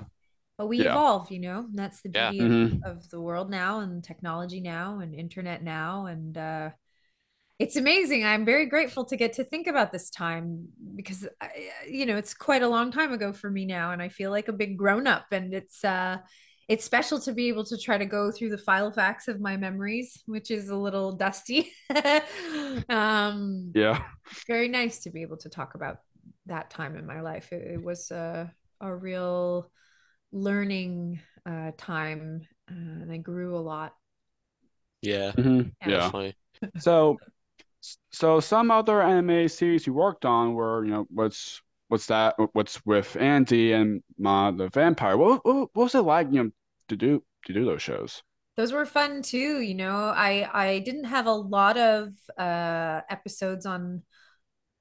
But we yeah. evolve, you know. And that's the beauty yeah. mm-hmm. of the world now, and technology now, and internet now, and. uh It's amazing. I'm very grateful to get to think about this time because, I, you know, it's quite a long time ago for me now. And I feel like a big grown up, and it's uh, it's special to be able to try to go through the file facts of my memories, which is a little dusty. um, yeah. Very nice to be able to talk about that time in my life. It, it was a, a real learning uh, time, uh, and I grew a lot. Yeah. Mm-hmm. Yeah. Definitely. So. So some other anime series you worked on were, you know, what's what's that? What's with Andy and Mona the Vampire? What, what what was it like, you know, to do to do those shows? Those were fun too. You know, I I didn't have a lot of uh, episodes on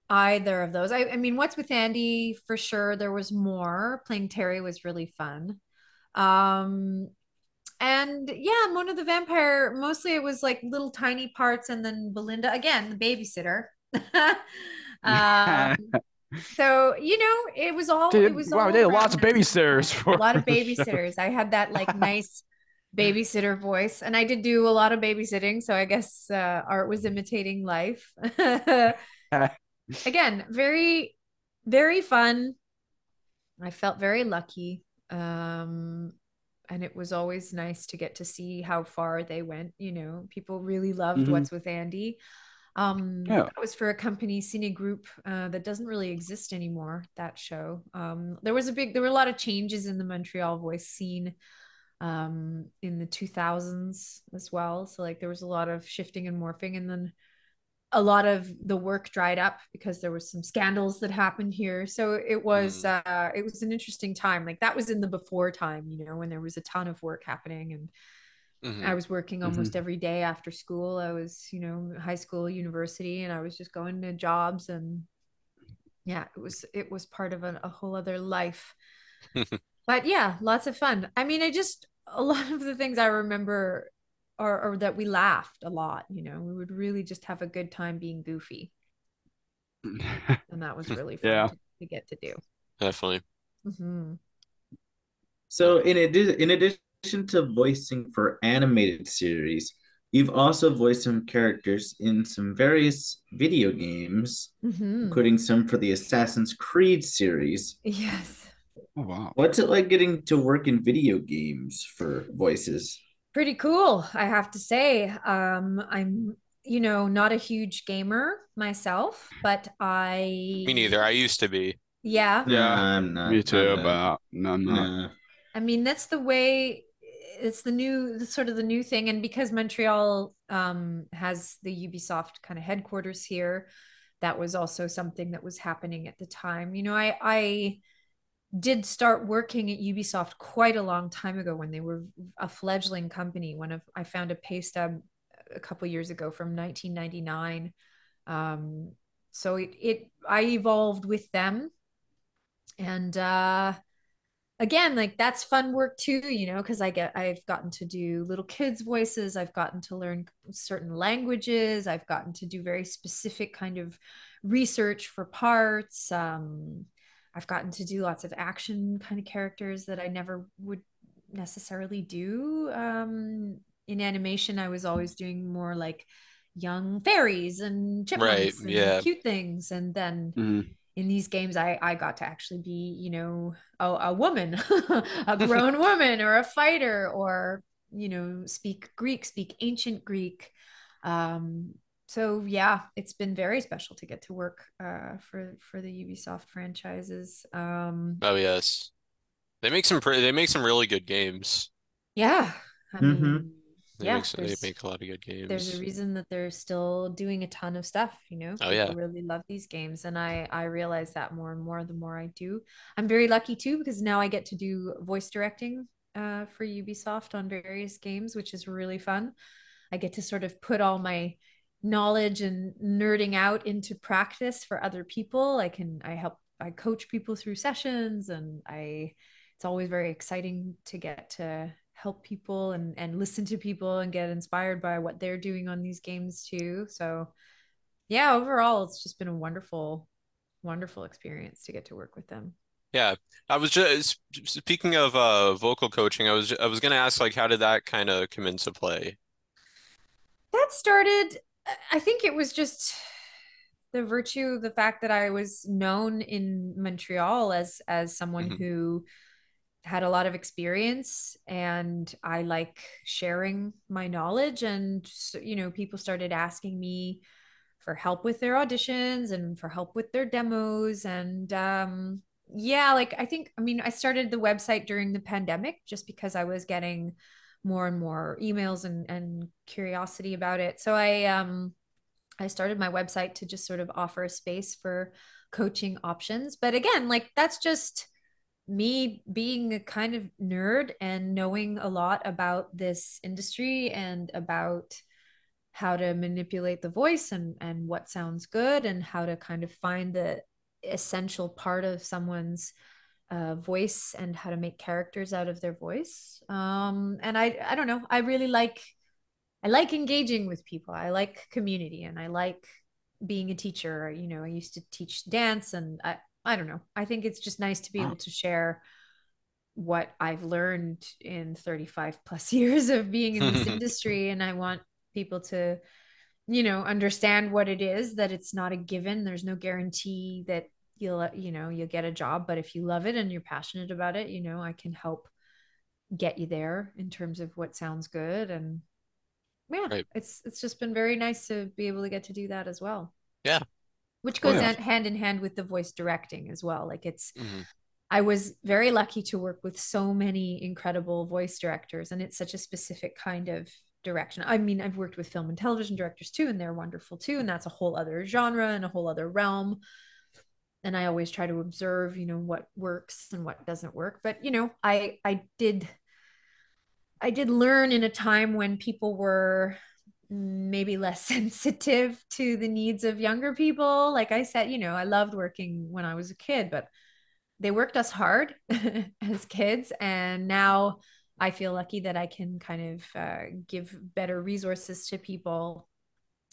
either of those. I I mean, What's with Andy for sure. There was more. Playing Terry was really fun. Um. And yeah, Mona the Vampire, mostly it was like little tiny parts, and then Belinda, again, the babysitter. um, so, you know, it was all, Dude, it was wow, all they had lots of babysitters. For a lot of babysitters. Show. I had that like nice babysitter voice, and I did do a lot of babysitting. So I guess uh, art was imitating life. Again, very, very fun. I felt very lucky. Um, And it was always nice to get to see how far they went. You know, people really loved mm-hmm. What's with Andy. Um, yeah. That was for a company, Cine Group, uh, that doesn't really exist anymore, that show. Um, there was a big, there were a lot of changes in the Montreal voice scene um, in the two thousands as well. So like there was a lot of shifting and morphing, and then a lot of the work dried up because there was some scandals that happened here. So it was, mm. uh, it was an interesting time. Like that was in the before time, you know, when there was a ton of work happening, and mm-hmm. I was working almost mm-hmm. every day after school. I was, you know, high school, university, and I was just going to jobs, and yeah, it was, it was part of a, a whole other life, but yeah, lots of fun. I mean, I just, a lot of the things I remember Or, or that we laughed a lot, you know, we would really just have a good time being goofy. And that was really fun yeah. to, to get to do. Definitely. Mm-hmm. So in, adi- in addition to voicing for animated series, you've also voiced some characters in some various video games, mm-hmm. including some for the Assassin's Creed series. Yes. Oh, wow. What's it like getting to work in video games for voices? Pretty cool, I have to say. Um, I'm, you know, not a huge gamer myself, but I... Me neither. I used to be. Yeah. Yeah, I'm not. Me too, I'm not. but I'm not. I mean, that's the way... It's the new, sort of the new thing. And because Montreal um, has the Ubisoft kind of headquarters here, that was also something that was happening at the time. You know, I... I did start working at Ubisoft quite a long time ago when they were a fledgling company. One of I found a pay stub a couple years ago from nineteen ninety-nine. Um, so it it I evolved with them, and uh, again, like that's fun work too, you know, because I get I've gotten to do little kids' voices. I've gotten to learn certain languages. I've gotten to do very specific kind of research for parts. Um, I've gotten to do lots of action kind of characters that I never would necessarily do. Um, in animation, I was always doing more like young fairies and chipmunks right, and yeah. cute things. And then mm. in these games, I, I got to actually be, you know, a, a woman, a grown woman, or a fighter, or, you know, speak Greek, speak ancient Greek. Um, so yeah, it's been very special to get to work uh, for for the Ubisoft franchises. Um, oh yes, they make some pre- they make some really good games. Yeah, I mm-hmm. mean, they yeah, make some, they make a lot of good games. There's a reason that they're still doing a ton of stuff. You know, oh yeah, I really love these games, and I I realize that more and more the more I do. I'm very lucky too, because now I get to do voice directing uh, for Ubisoft on various games, which is really fun. I get to sort of put all my knowledge and nerding out into practice for other people. I can, I help, I coach people through sessions, and I, it's always very exciting to get to help people and, and listen to people and get inspired by what they're doing on these games too. So yeah, overall, it's just been a wonderful, wonderful experience to get to work with them. Yeah. I was just speaking of uh, vocal coaching. I was, I was going to ask, like, how did that kind of come into play? That started, I think it was just the virtue of the fact that I was known in Montreal as as someone mm-hmm. who had a lot of experience, and I like sharing my knowledge, and, you know, people started asking me for help with their auditions and for help with their demos. And um, yeah, like, I think, I mean, I started the website during the pandemic just because I was getting more and more emails and, and curiosity about it. So I, um, I started my website to just sort of offer a space for coaching options. But again, like, that's just me being a kind of nerd and knowing a lot about this industry and about how to manipulate the voice and, and what sounds good and how to kind of find the essential part of someone's Uh, voice and how to make characters out of their voice. Um, and I, I don't know, I really like, I like engaging with people. I like community, and I like being a teacher. You know, I used to teach dance, and I, I don't know. I think it's just nice to be able to share what I've learned in thirty-five plus years of being in this industry. And I want people to, you know, understand what it is, that it's not a given. There's no guarantee that you'll, you know, you'll get a job, but if you love it and you're passionate about it, you know, I can help get you there in terms of what sounds good. And yeah, right. it's, it's just been very nice to be able to get to do that as well. Yeah. Which goes yeah. hand in hand with the voice directing as well. Like, it's, mm-hmm. I was very lucky to work with so many incredible voice directors, and it's such a specific kind of direction. I mean, I've worked with film and television directors too, and they're wonderful too. And that's a whole other genre and a whole other realm. And I always try to observe, you know, what works and what doesn't work. But, you know, I, I did, I did learn in a time when people were maybe less sensitive to the needs of younger people. Like I said, you know, I loved working when I was a kid, but they worked us hard as kids. And now I feel lucky that I can kind of uh, give better resources to people.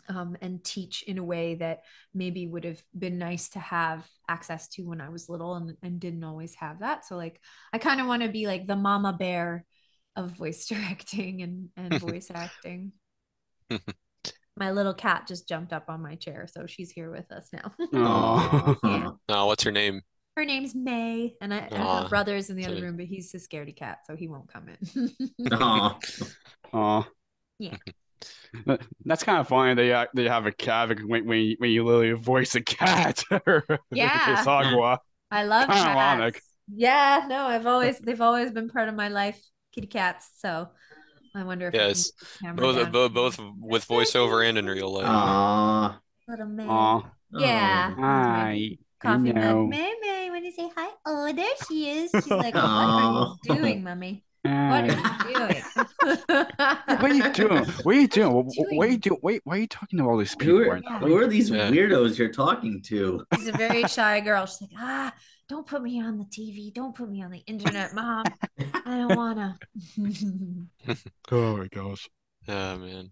Um, and teach in a way that maybe would have been nice to have access to when I was little and, and didn't always have that. So, like, I kind of want to be like the mama bear of voice directing and, and voice acting. My little cat just jumped up on my chair, so she's here with us now. Oh, yeah. Oh, what's her name? Her name's May, and I, I have brothers in the other room, but he's a scaredy cat, so he won't come in. Oh, yeah. That's kind of funny. They uh, they have a cat when when when you literally voice a cat. Yeah, Sagwa. I love cats. Ironic. Yeah, no, I've always they've always been part of my life, kitty cats. So I wonder if yes, I can both, both both with voiceover and in real life. Aww. Little May. Aww. Yeah. Hi. Coffee you know. mug. May May. When you say hi, oh, there she is. She's like, what are you doing, mommy? What are you doing? What are you doing? What are you doing? What are you doing? What are you doing? Wait, why are you talking to all these people? Who are, yeah. who are these weirdos you're talking to? She's a very shy girl. She's like, ah, don't put me on the T V. Don't put me on the internet, mom. I don't wanna. Oh my gosh. Oh man.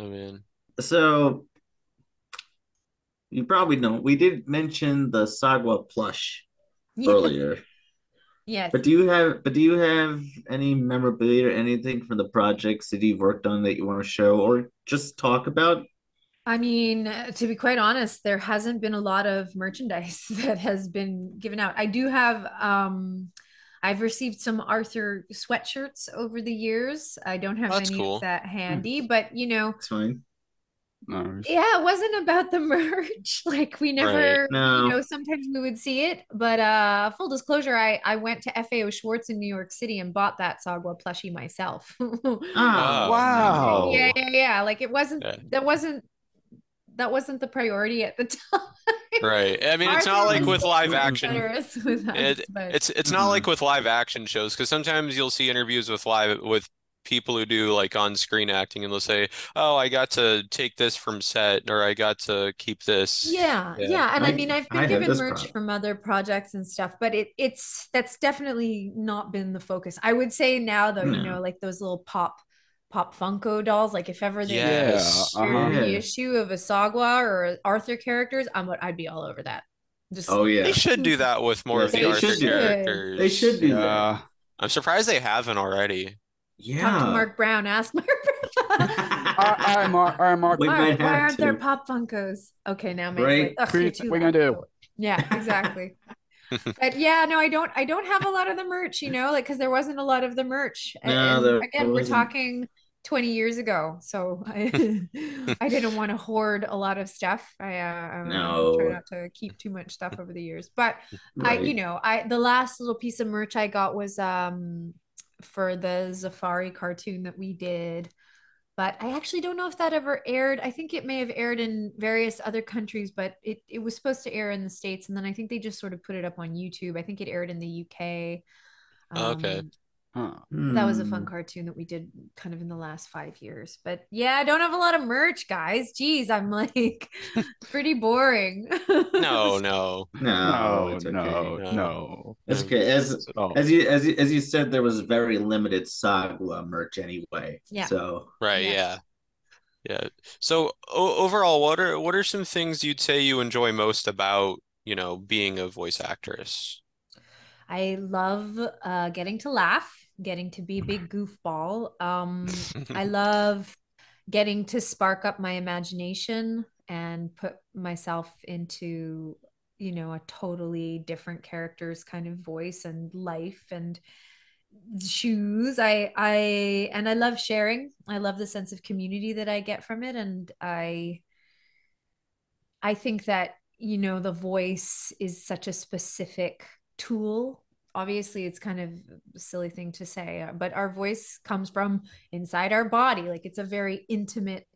Oh man. So you probably know we did mention the Sagwa plush yeah. earlier. Yes. But do you have but do you have any memorabilia or anything from the projects that you've worked on that you want to show or just talk about? I mean, to be quite honest, there hasn't been a lot of merchandise that has been given out. I do have, um, I've received some Arthur sweatshirts over the years. I don't have any cool. of that handy, mm. but you know, it's fine. No. Yeah, it wasn't about the merch. Like we never, right. no. you know, sometimes we would see it, but uh, full disclosure, I, I went to F A O Schwartz in New York City and bought that Sagwa plushie myself. Oh, wow. Yeah, yeah, yeah. Like it wasn't, yeah. that wasn't, that wasn't the priority at the time. Right. I mean, it's not like with live action. It, it's it's not like with live action shows, because sometimes you'll see interviews with live with people who do like on screen acting, and they'll say, "Oh, I got to take this from set, or I got to keep this." Yeah, yeah. yeah. And I, I mean, I've been I given merch part. from other projects and stuff, but it it's that's definitely not been the focus. I would say now, though, no. you know, like those little pop. Pop Funko dolls, like if ever they yes. do uh-huh. the issue of a Sagwa or Arthur characters, I'm I'd be all over that. Just oh yeah, they should do that with more yeah, of the Arthur characters. They should do yeah. that. I'm surprised they haven't already. Yeah, talk to Mark Brown. Ask Mark Brown. I, I, Mark, I, Mark. We Mark why aren't to. there Pop Funkos? Okay, now maybe right. like, we're loud. gonna do. Yeah, exactly. But yeah, no, I don't. I don't have a lot of the merch, you know, like because there wasn't a lot of the merch. And, no, there, again, there we're talking twenty years ago, so I, I didn't want to hoard a lot of stuff. I, uh, I no. try not to keep too much stuff over the years, but right. I, you know, I the last little piece of merch I got was um for the Zafari cartoon that we did, but I actually don't know if that ever aired. I think it may have aired in various other countries, but it it was supposed to air in the States, and then I think they just sort of put it up on YouTube. I think it aired in the U K. Um, okay. Huh. That was a fun cartoon that we did kind of in the last five years. But yeah, I don't have a lot of merch, guys. Geez, I'm like pretty boring. no, no, no, it's okay. no, no. It's okay. As as you as you, as you said, there was very limited Sagwa merch anyway. Yeah. So right, yeah, yeah. yeah. So o- overall, what are what are some things you'd say you enjoy most about, you know, being a voice actress? I love uh, getting to laugh. Getting to be a big goofball. Um, I love getting to spark up my imagination and put myself into, you know, a totally different character's kind of voice and life and shoes. I, I, and I love sharing. I love the sense of community that I get from it. And I, I think that, you know, the voice is such a specific tool. Obviously it's kind of a silly thing to say, but our voice comes from inside our body. Like it's a very intimate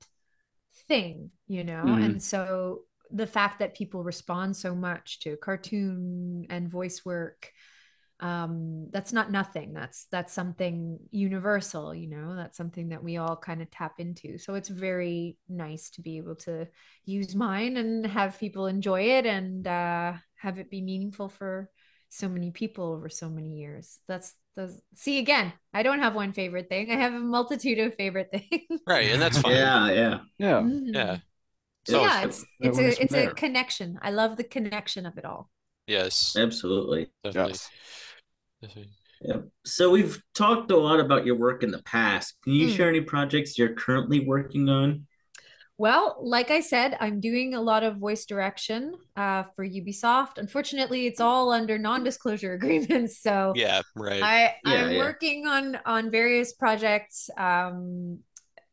thing, you know? Mm-hmm. And so the fact that people respond so much to cartoon and voice work, um, that's not nothing. That's, that's something universal, you know, that's something that we all kind of tap into. So it's very nice to be able to use mine and have people enjoy it and uh, have it be meaningful for so many people over so many years. That's the see again, I don't have one favorite thing. I have a multitude of favorite things. Right. And that's fine. Yeah. Yeah. Yeah. Mm-hmm. Yeah. So yeah. It's, it's a, it's a connection. I love the connection of it all. Yes. Absolutely. Definitely. Yes. Yeah. So we've talked a lot about your work in the past. Can you mm. share any projects you're currently working on? Well, like I said, I'm doing a lot of voice direction uh, for Ubisoft. Unfortunately, it's all under non-disclosure agreements. So yeah, right. I, yeah, I'm yeah. working on, on various projects um,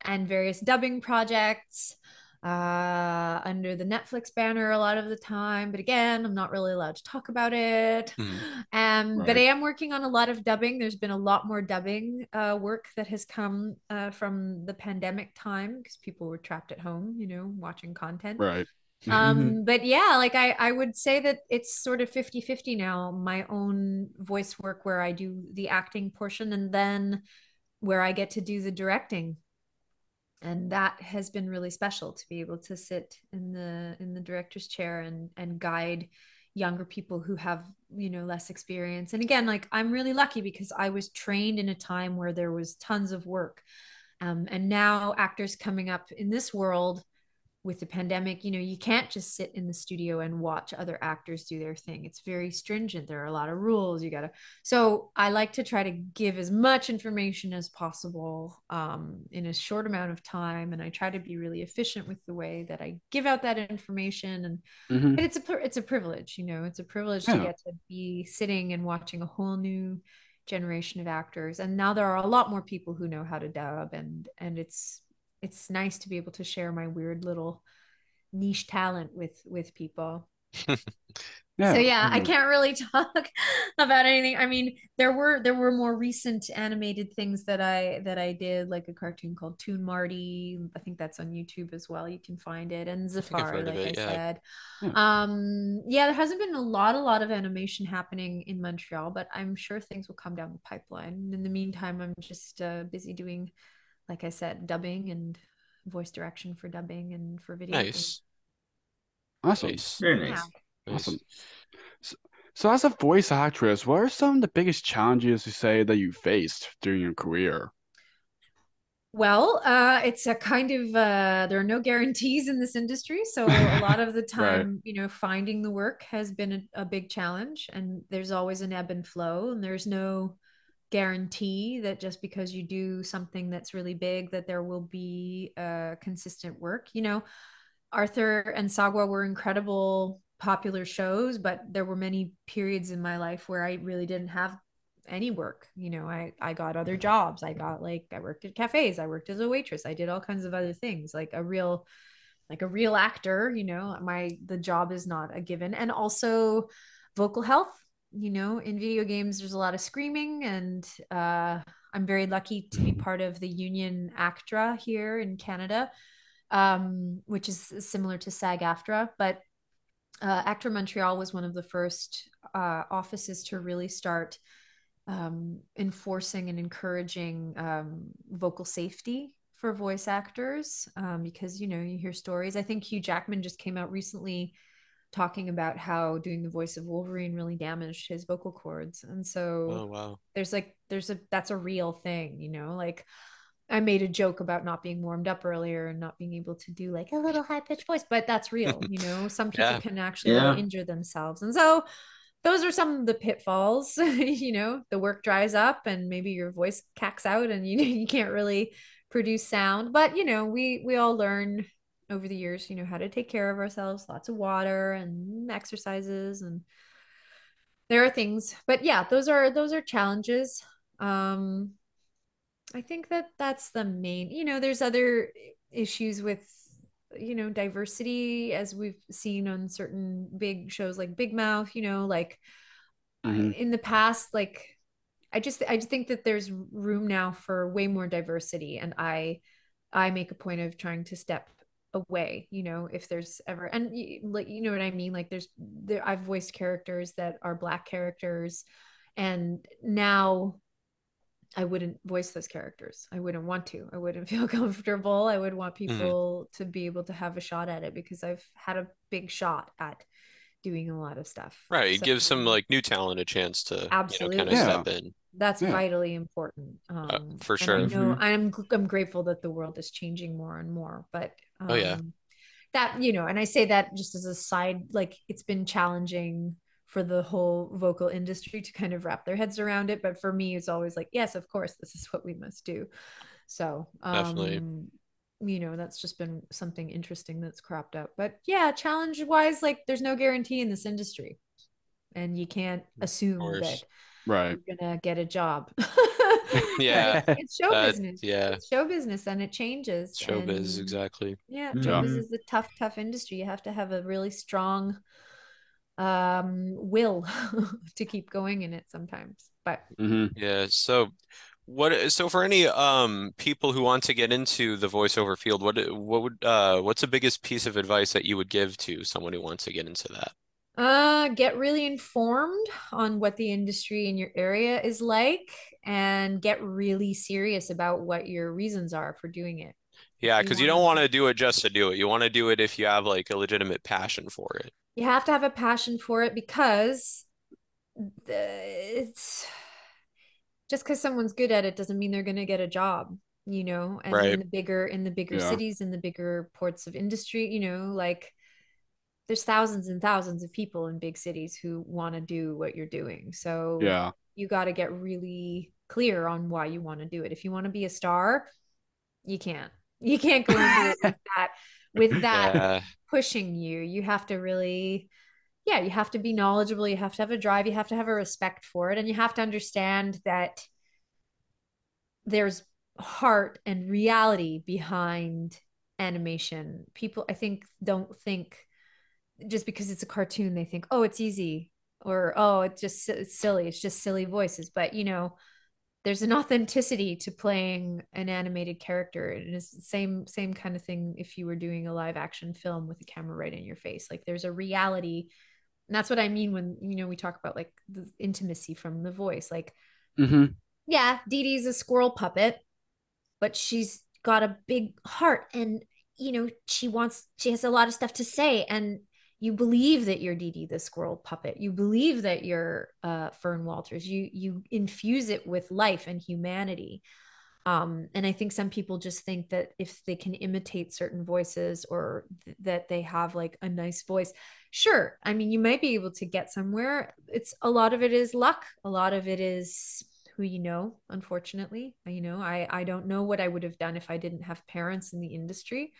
and various dubbing projects uh, under the Netflix banner a lot of the time. But again, I'm not really allowed to talk about it. Mm. Um, right. But I am working on a lot of dubbing. There's been a lot more dubbing uh, work that has come uh, from the pandemic time because people were trapped at home, you know, watching content. Right. Um, but yeah, like I, I would say that it's sort of fifty-fifty now, my own voice work where I do the acting portion and then where I get to do the directing. And that has been really special to be able to sit in the in the director's chair and and guide younger people who have, you know, less experience. And again, like I'm really lucky because I was trained in a time where there was tons of work. Um, and now actors coming up in this world with the pandemic, you know, you can't just sit in the studio and watch other actors do their thing. It's very stringent. There are a lot of rules you gotta. So I like to try to give as much information as possible um, in a short amount of time. And I try to be really efficient with the way that I give out that information. And mm-hmm. but it's a, it's a privilege, you know, it's a privilege yeah. to get to be sitting and watching a whole new generation of actors. And now there are a lot more people who know how to dub, and, and it's, it's nice to be able to share my weird little niche talent with, with people. yeah, so yeah, I, mean, I can't really talk about anything. I mean, there were, there were more recent animated things that I, that I did, like a cartoon called Toon Marty. I think that's on YouTube as well. You can find it. And Zafari, like it, I yeah. said. Hmm. Um, yeah, there hasn't been a lot, a lot of animation happening in Montreal, but I'm sure things will come down the pipeline. In the meantime, I'm just uh, busy doing, like I said, dubbing and voice direction for dubbing and for video. Nice. And... Awesome. Nice. Very nice. Yeah. Awesome. So, so as a voice actress, what are some of the biggest challenges you say that you faced during your career? Well, uh, it's a kind of, uh, there are no guarantees in this industry. So a lot of the time, right. you know, finding the work has been a, a big challenge, and there's always an ebb and flow, and there's no guarantee that just because you do something that's really big that there will be uh, consistent work. You know, Arthur and Sagwa were incredible popular shows, but there were many periods in my life where I really didn't have any work. You know, I, I got other jobs. I got like, I worked at cafes. I worked as a waitress. I did all kinds of other things, like a real, like a real actor, you know, my, the job is not a given. And also vocal health. You know, in video games, there's a lot of screaming, and uh, I'm very lucky to be part of the union ACTRA here in Canada, um, which is similar to SAG-AFTRA. But uh, ACTRA Montreal was one of the first uh, offices to really start um, enforcing and encouraging um, vocal safety for voice actors, um, because, you know, you hear stories. I think Hugh Jackman just came out recently talking about how doing the voice of Wolverine really damaged his vocal cords. And so oh, wow. there's like, there's a, that's a real thing, you know, like I made a joke about not being warmed up earlier and not being able to do like a little high pitched voice, but that's real, you know, some people yeah. can actually yeah. injure themselves. And so those are some of the pitfalls, you know, the work dries up and maybe your voice cacks out and you, you can't really produce sound, but you know, we, we all learn over the years, you know, how to take care of ourselves, lots of water and exercises, and there are things, but yeah, those are, those are challenges. Um, I think that that's the main, you know, there's other issues with, you know, diversity, as we've seen on certain big shows like Big Mouth, you know, like mm-hmm. in the past, like, I just, I just think that there's room now for way more diversity. And I, I make a point of trying to step away, you know, if there's ever, and like, you know what I mean? Like there's, there, I've voiced characters that are Black characters, and now I wouldn't voice those characters. I wouldn't want to, I wouldn't feel comfortable. I would want people mm-hmm. to be able to have a shot at it, because I've had a big shot at doing a lot of stuff. Right. It so, gives some like new talent a chance to absolutely. You know, kind of yeah. step in. That's yeah. vitally important. Um, uh, for sure. I know mm-hmm. I'm, I'm grateful that the world is changing more and more, but um, oh, yeah. that, you know, and I say that just as a side, like it's been challenging for the whole vocal industry to kind of wrap their heads around it. But for me, it's always like, yes, of course, this is what we must do. So, um, definitely. You know, that's just been something interesting that's cropped up, but yeah, challenge wise, like there's no guarantee in this industry, and you can't assume that right. you're gonna get a job. yeah, it's show that, business. Yeah, it's show business, and it changes. Showbiz, exactly. Yeah, yeah. Showbiz is a tough, tough industry. You have to have a really strong um, will to keep going in it sometimes. But mm-hmm. yeah, so what? So for any um people who want to get into the voiceover field, what what would uh what's the biggest piece of advice that you would give to someone who wants to get into that? Uh, get really informed on what the industry in your area is like, and get really serious about what your reasons are for doing it. Yeah, because you, you don't want to do it just to do it. You want to do it if you have like a legitimate passion for it. You have to have a passion for it, because it's just because someone's good at it doesn't mean they're going to get a job. you know, and right. in the bigger, in the bigger yeah. cities, in the bigger ports of industry, you know, like there's thousands and thousands of people in big cities who want to do what you're doing. So yeah. you got to get really clear on why you want to do it. If you want to be a star, you can't, you can't go into it with that, with that yeah. pushing you. You have to really, yeah, you have to be knowledgeable. You have to have a drive. You have to have a respect for it. And you have to understand that there's heart and reality behind animation. People, I think, don't think just because it's a cartoon, they think, oh, it's easy, or, oh, it's just it's silly. It's just silly voices. But, you know, there's an authenticity to playing an animated character. It is the same, same kind of thing if you were doing a live action film with the camera right in your face. Like there's a reality. And that's what I mean when, you know, we talk about like the intimacy from the voice, like, mm-hmm. yeah, DeeDee's a squirrel puppet, but she's got a big heart and, you know, she wants, she has a lot of stuff to say. And you believe that you're DeeDee the squirrel puppet. You believe that you're uh, Fern Walters. You, you infuse it with life and humanity. Um, and I think some people just think that if they can imitate certain voices or th- that they have like a nice voice, sure. I mean, you might be able to get somewhere. It's a lot of it is luck. A lot of it is who you know, unfortunately. You know, I, I don't know what I would have done if I didn't have parents in the industry.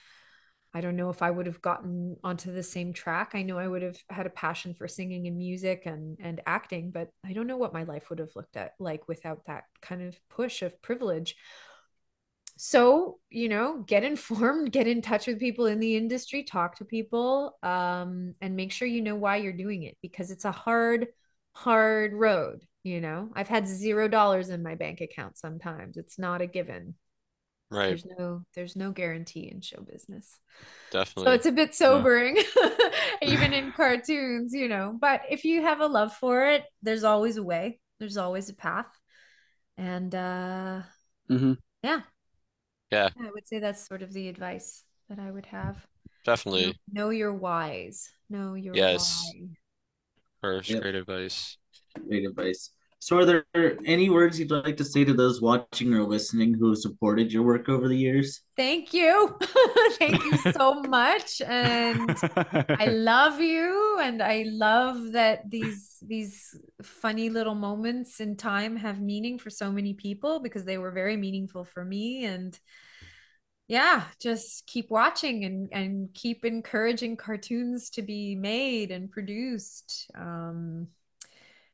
I don't know if I would have gotten onto the same track. I know I would have had a passion for singing and music and, and acting, but I don't know what my life would have looked at like without that kind of push of privilege. So, you know, get informed, get in touch with people in the industry, talk to people, um, and make sure you know why you're doing it, because it's a hard, hard road. You know, I've had zero dollars in my bank account sometimes. It's not a given. Right. There's no, there's no guarantee in show business. Definitely. So it's a bit sobering, yeah. even in cartoons, you know, but if you have a love for it, there's always a way, there's always a path. And uh, mm-hmm. yeah. yeah. Yeah. I would say that's sort of the advice that I would have. Definitely. You know, know your whys. Know your yes. why. First, yep. great advice. Great advice. So are there any words you'd like to say to those watching or listening who have supported your work over the years? Thank you. Thank you so much. And I love you. And I love that these, these funny little moments in time have meaning for so many people, because they were very meaningful for me. And yeah, just keep watching and, and keep encouraging cartoons to be made and produced. Um,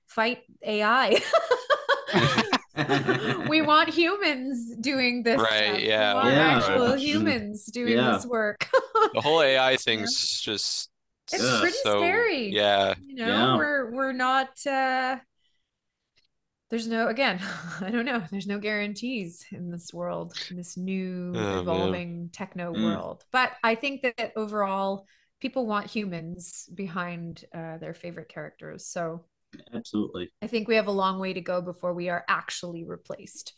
Fight A I. We want humans doing this. Right. Stuff. Yeah. We want yeah. actual humans doing yeah. this work. The whole A I thing's just it's so, pretty scary. Yeah. You know, yeah. we're we're not uh there's no again, I don't know, there's no guarantees in this world, in this new oh, evolving man. techno mm. world. But I think that overall people want humans behind uh their favorite characters. So absolutely. I think we have a long way to go before we are actually replaced.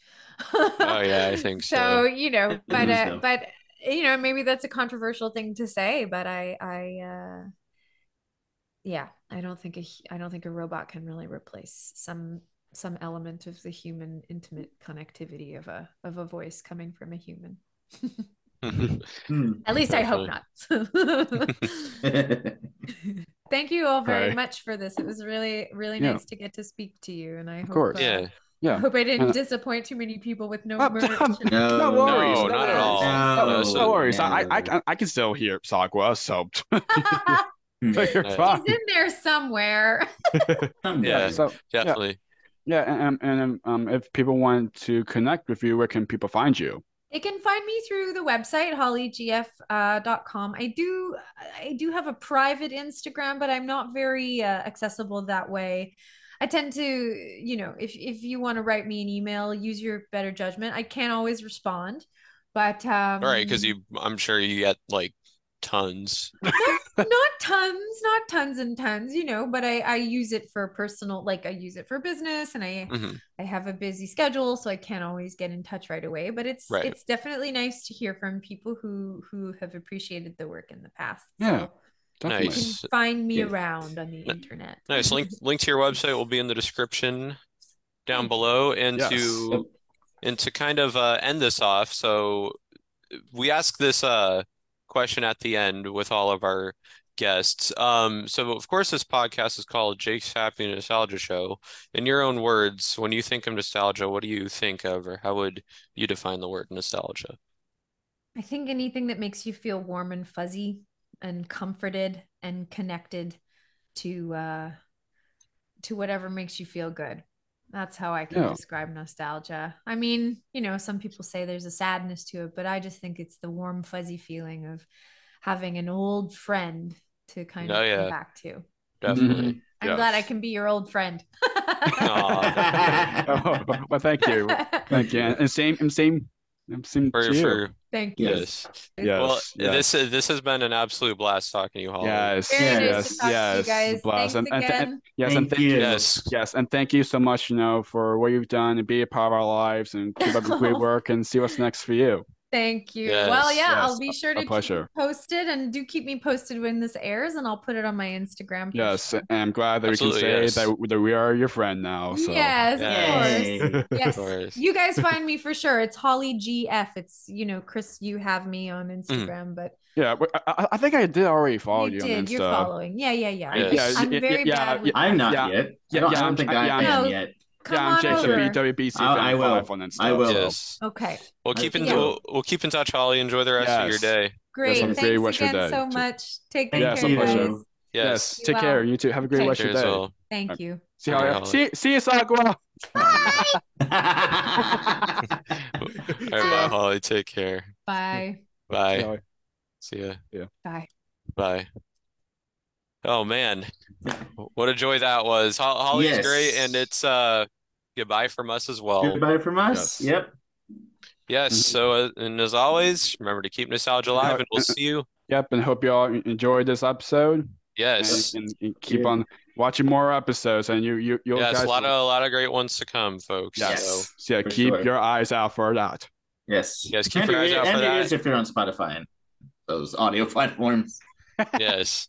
Oh yeah, I think so. So, you know, but uh, so. but you know, maybe that's a controversial thing to say, but I I uh yeah, I don't think a I don't think a robot can really replace some some element of the human intimate connectivity of a of a voice coming from a human. At least Definitely. I hope not. Thank you all very Hi. much for this. It was really, really yeah. nice to get to speak to you. And I of hope, course. Uh, yeah. Yeah. hope I didn't uh, disappoint too many people with no merch. No, no worries. No, no, not at all. No, no, no worries. No. I, I, I can still hear Sagwa, so. You're fine. He's in there somewhere. yeah, so, definitely. Yeah, yeah and, and um, if people want to connect with you, where can people find you? They can find me through the website, holly g f dot com. Uh, I do I do have a private Instagram, but I'm not very uh, accessible that way. I tend to, you know, if, if you want to write me an email, use your better judgment. I can't always respond, but... Um, all right, because you, I'm sure you get, like, tons. not, not tons, not tons and tons, you know, but I, I use it for personal, like I use it for business, and I mm-hmm. I have a busy schedule, so I can't always get in touch right away, but it's right. it's definitely nice to hear from people who who have appreciated the work in the past. Yeah. So definitely. Nice. You can find me yeah. around on the internet. Nice. Link link to your website will be in the description down below, and yes. to And to kind of uh, end this off, so we ask this uh, question at the end with all of our guests. Um, so, of course, this podcast is called Jake's Happy Nostalgia Show. In your own words, when you think of nostalgia, what do you think of, or how would you define the word nostalgia? I think anything that makes you feel warm and fuzzy and comforted and connected to uh, to whatever makes you feel good. That's how I can yeah. describe nostalgia. I mean, you know, some people say there's a sadness to it, but I just think it's the warm, fuzzy feeling of having an old friend to kind oh, of yeah. come back to. Definitely. Mm-hmm. I'm yeah. glad I can be your old friend. Aww, oh, well, thank you. Thank you. And same, same, same for you. For, thank you. Yes. yes. Well, yes. this is, this has been an absolute blast talking to you, Holly. Yes. Very yes. Nice to talk yes. to you guys. Blast. Thanks and, again. And, and, yes. Thank and thank you. you. Yes. Yes. And thank you so much, you know, for what you've done and be a part of our lives and keep up the great work and see what's next for you. Thank you. Yes, well, yeah, yes. I'll be sure to keep you posted, and do keep me posted when this airs, and I'll put it on my Instagram. Yes, and I'm glad that Absolutely, we can say yes. that we are your friend now. So. Yes, Yay. of course. Yes, of course. You guys find me for sure. It's Holly G F. It's, you know, Chris, you have me on Instagram, mm. but. Yeah, I, I think I did already follow you. You did. On Insta. You're following. Yeah, yeah, yeah. Yes. I'm very yeah, bad. Yeah, I'm not yeah, yet. Yeah, I don't, yeah, I don't I'm, think I, yeah, I am no. yet. Come yeah, I'm Jason B W B C. Oh, I will. I will. Yes. Okay. We'll keep in yeah. we'll, we'll keep in touch, Holly. Enjoy the rest yes. of your day. Great. Yes, Thanks great again day. so much. Take good yes, care, you. guys. Yes. yes. Take well. care. You too. Have a great Take rest of your day. Well. Thank right. you. See you, Holly. See, see you, Sagwa. Bye. All right, bye, Holly. Take care. Bye. Bye. Bye. See ya. Yeah. Bye. Bye. Oh man, what a joy that was. Holly's yes. great, and it's uh goodbye from us as well. Goodbye from us. Yes. Yep. Yes. Mm-hmm. So, uh, and as always, remember to keep nostalgia alive, and we'll see you. Yep, and hope you all enjoyed this episode. Yes, and, and keep yeah. on watching more episodes, and you you you'll. Yes, guys a lot will... of a lot of great ones to come, folks. Yes. So, so yeah, keep sure. your eyes out for that. Yes. Yes, keep and your eyes it, out and for that. And if you're on Spotify and those audio platforms. Yes.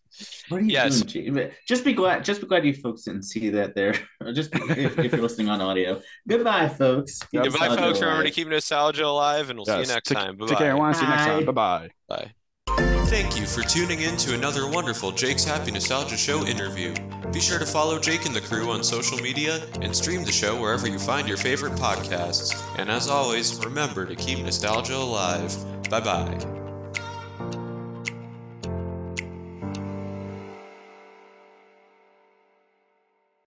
What are you yes. doing? Just be glad. Just be glad you folks didn't see that there. Just be, if, if you're listening on audio. Goodbye, folks. Keep Goodbye, folks. Alive. Remember to keep nostalgia alive, and we'll yes. see you next take, time. Bye. Take care, everyone. See you next time. Bye. Bye. Bye. Thank you for tuning in to another wonderful Jake's Happy Nostalgia Show interview. Be sure to follow Jake and the crew on social media and stream the show wherever you find your favorite podcasts. And as always, remember to keep nostalgia alive. Bye bye.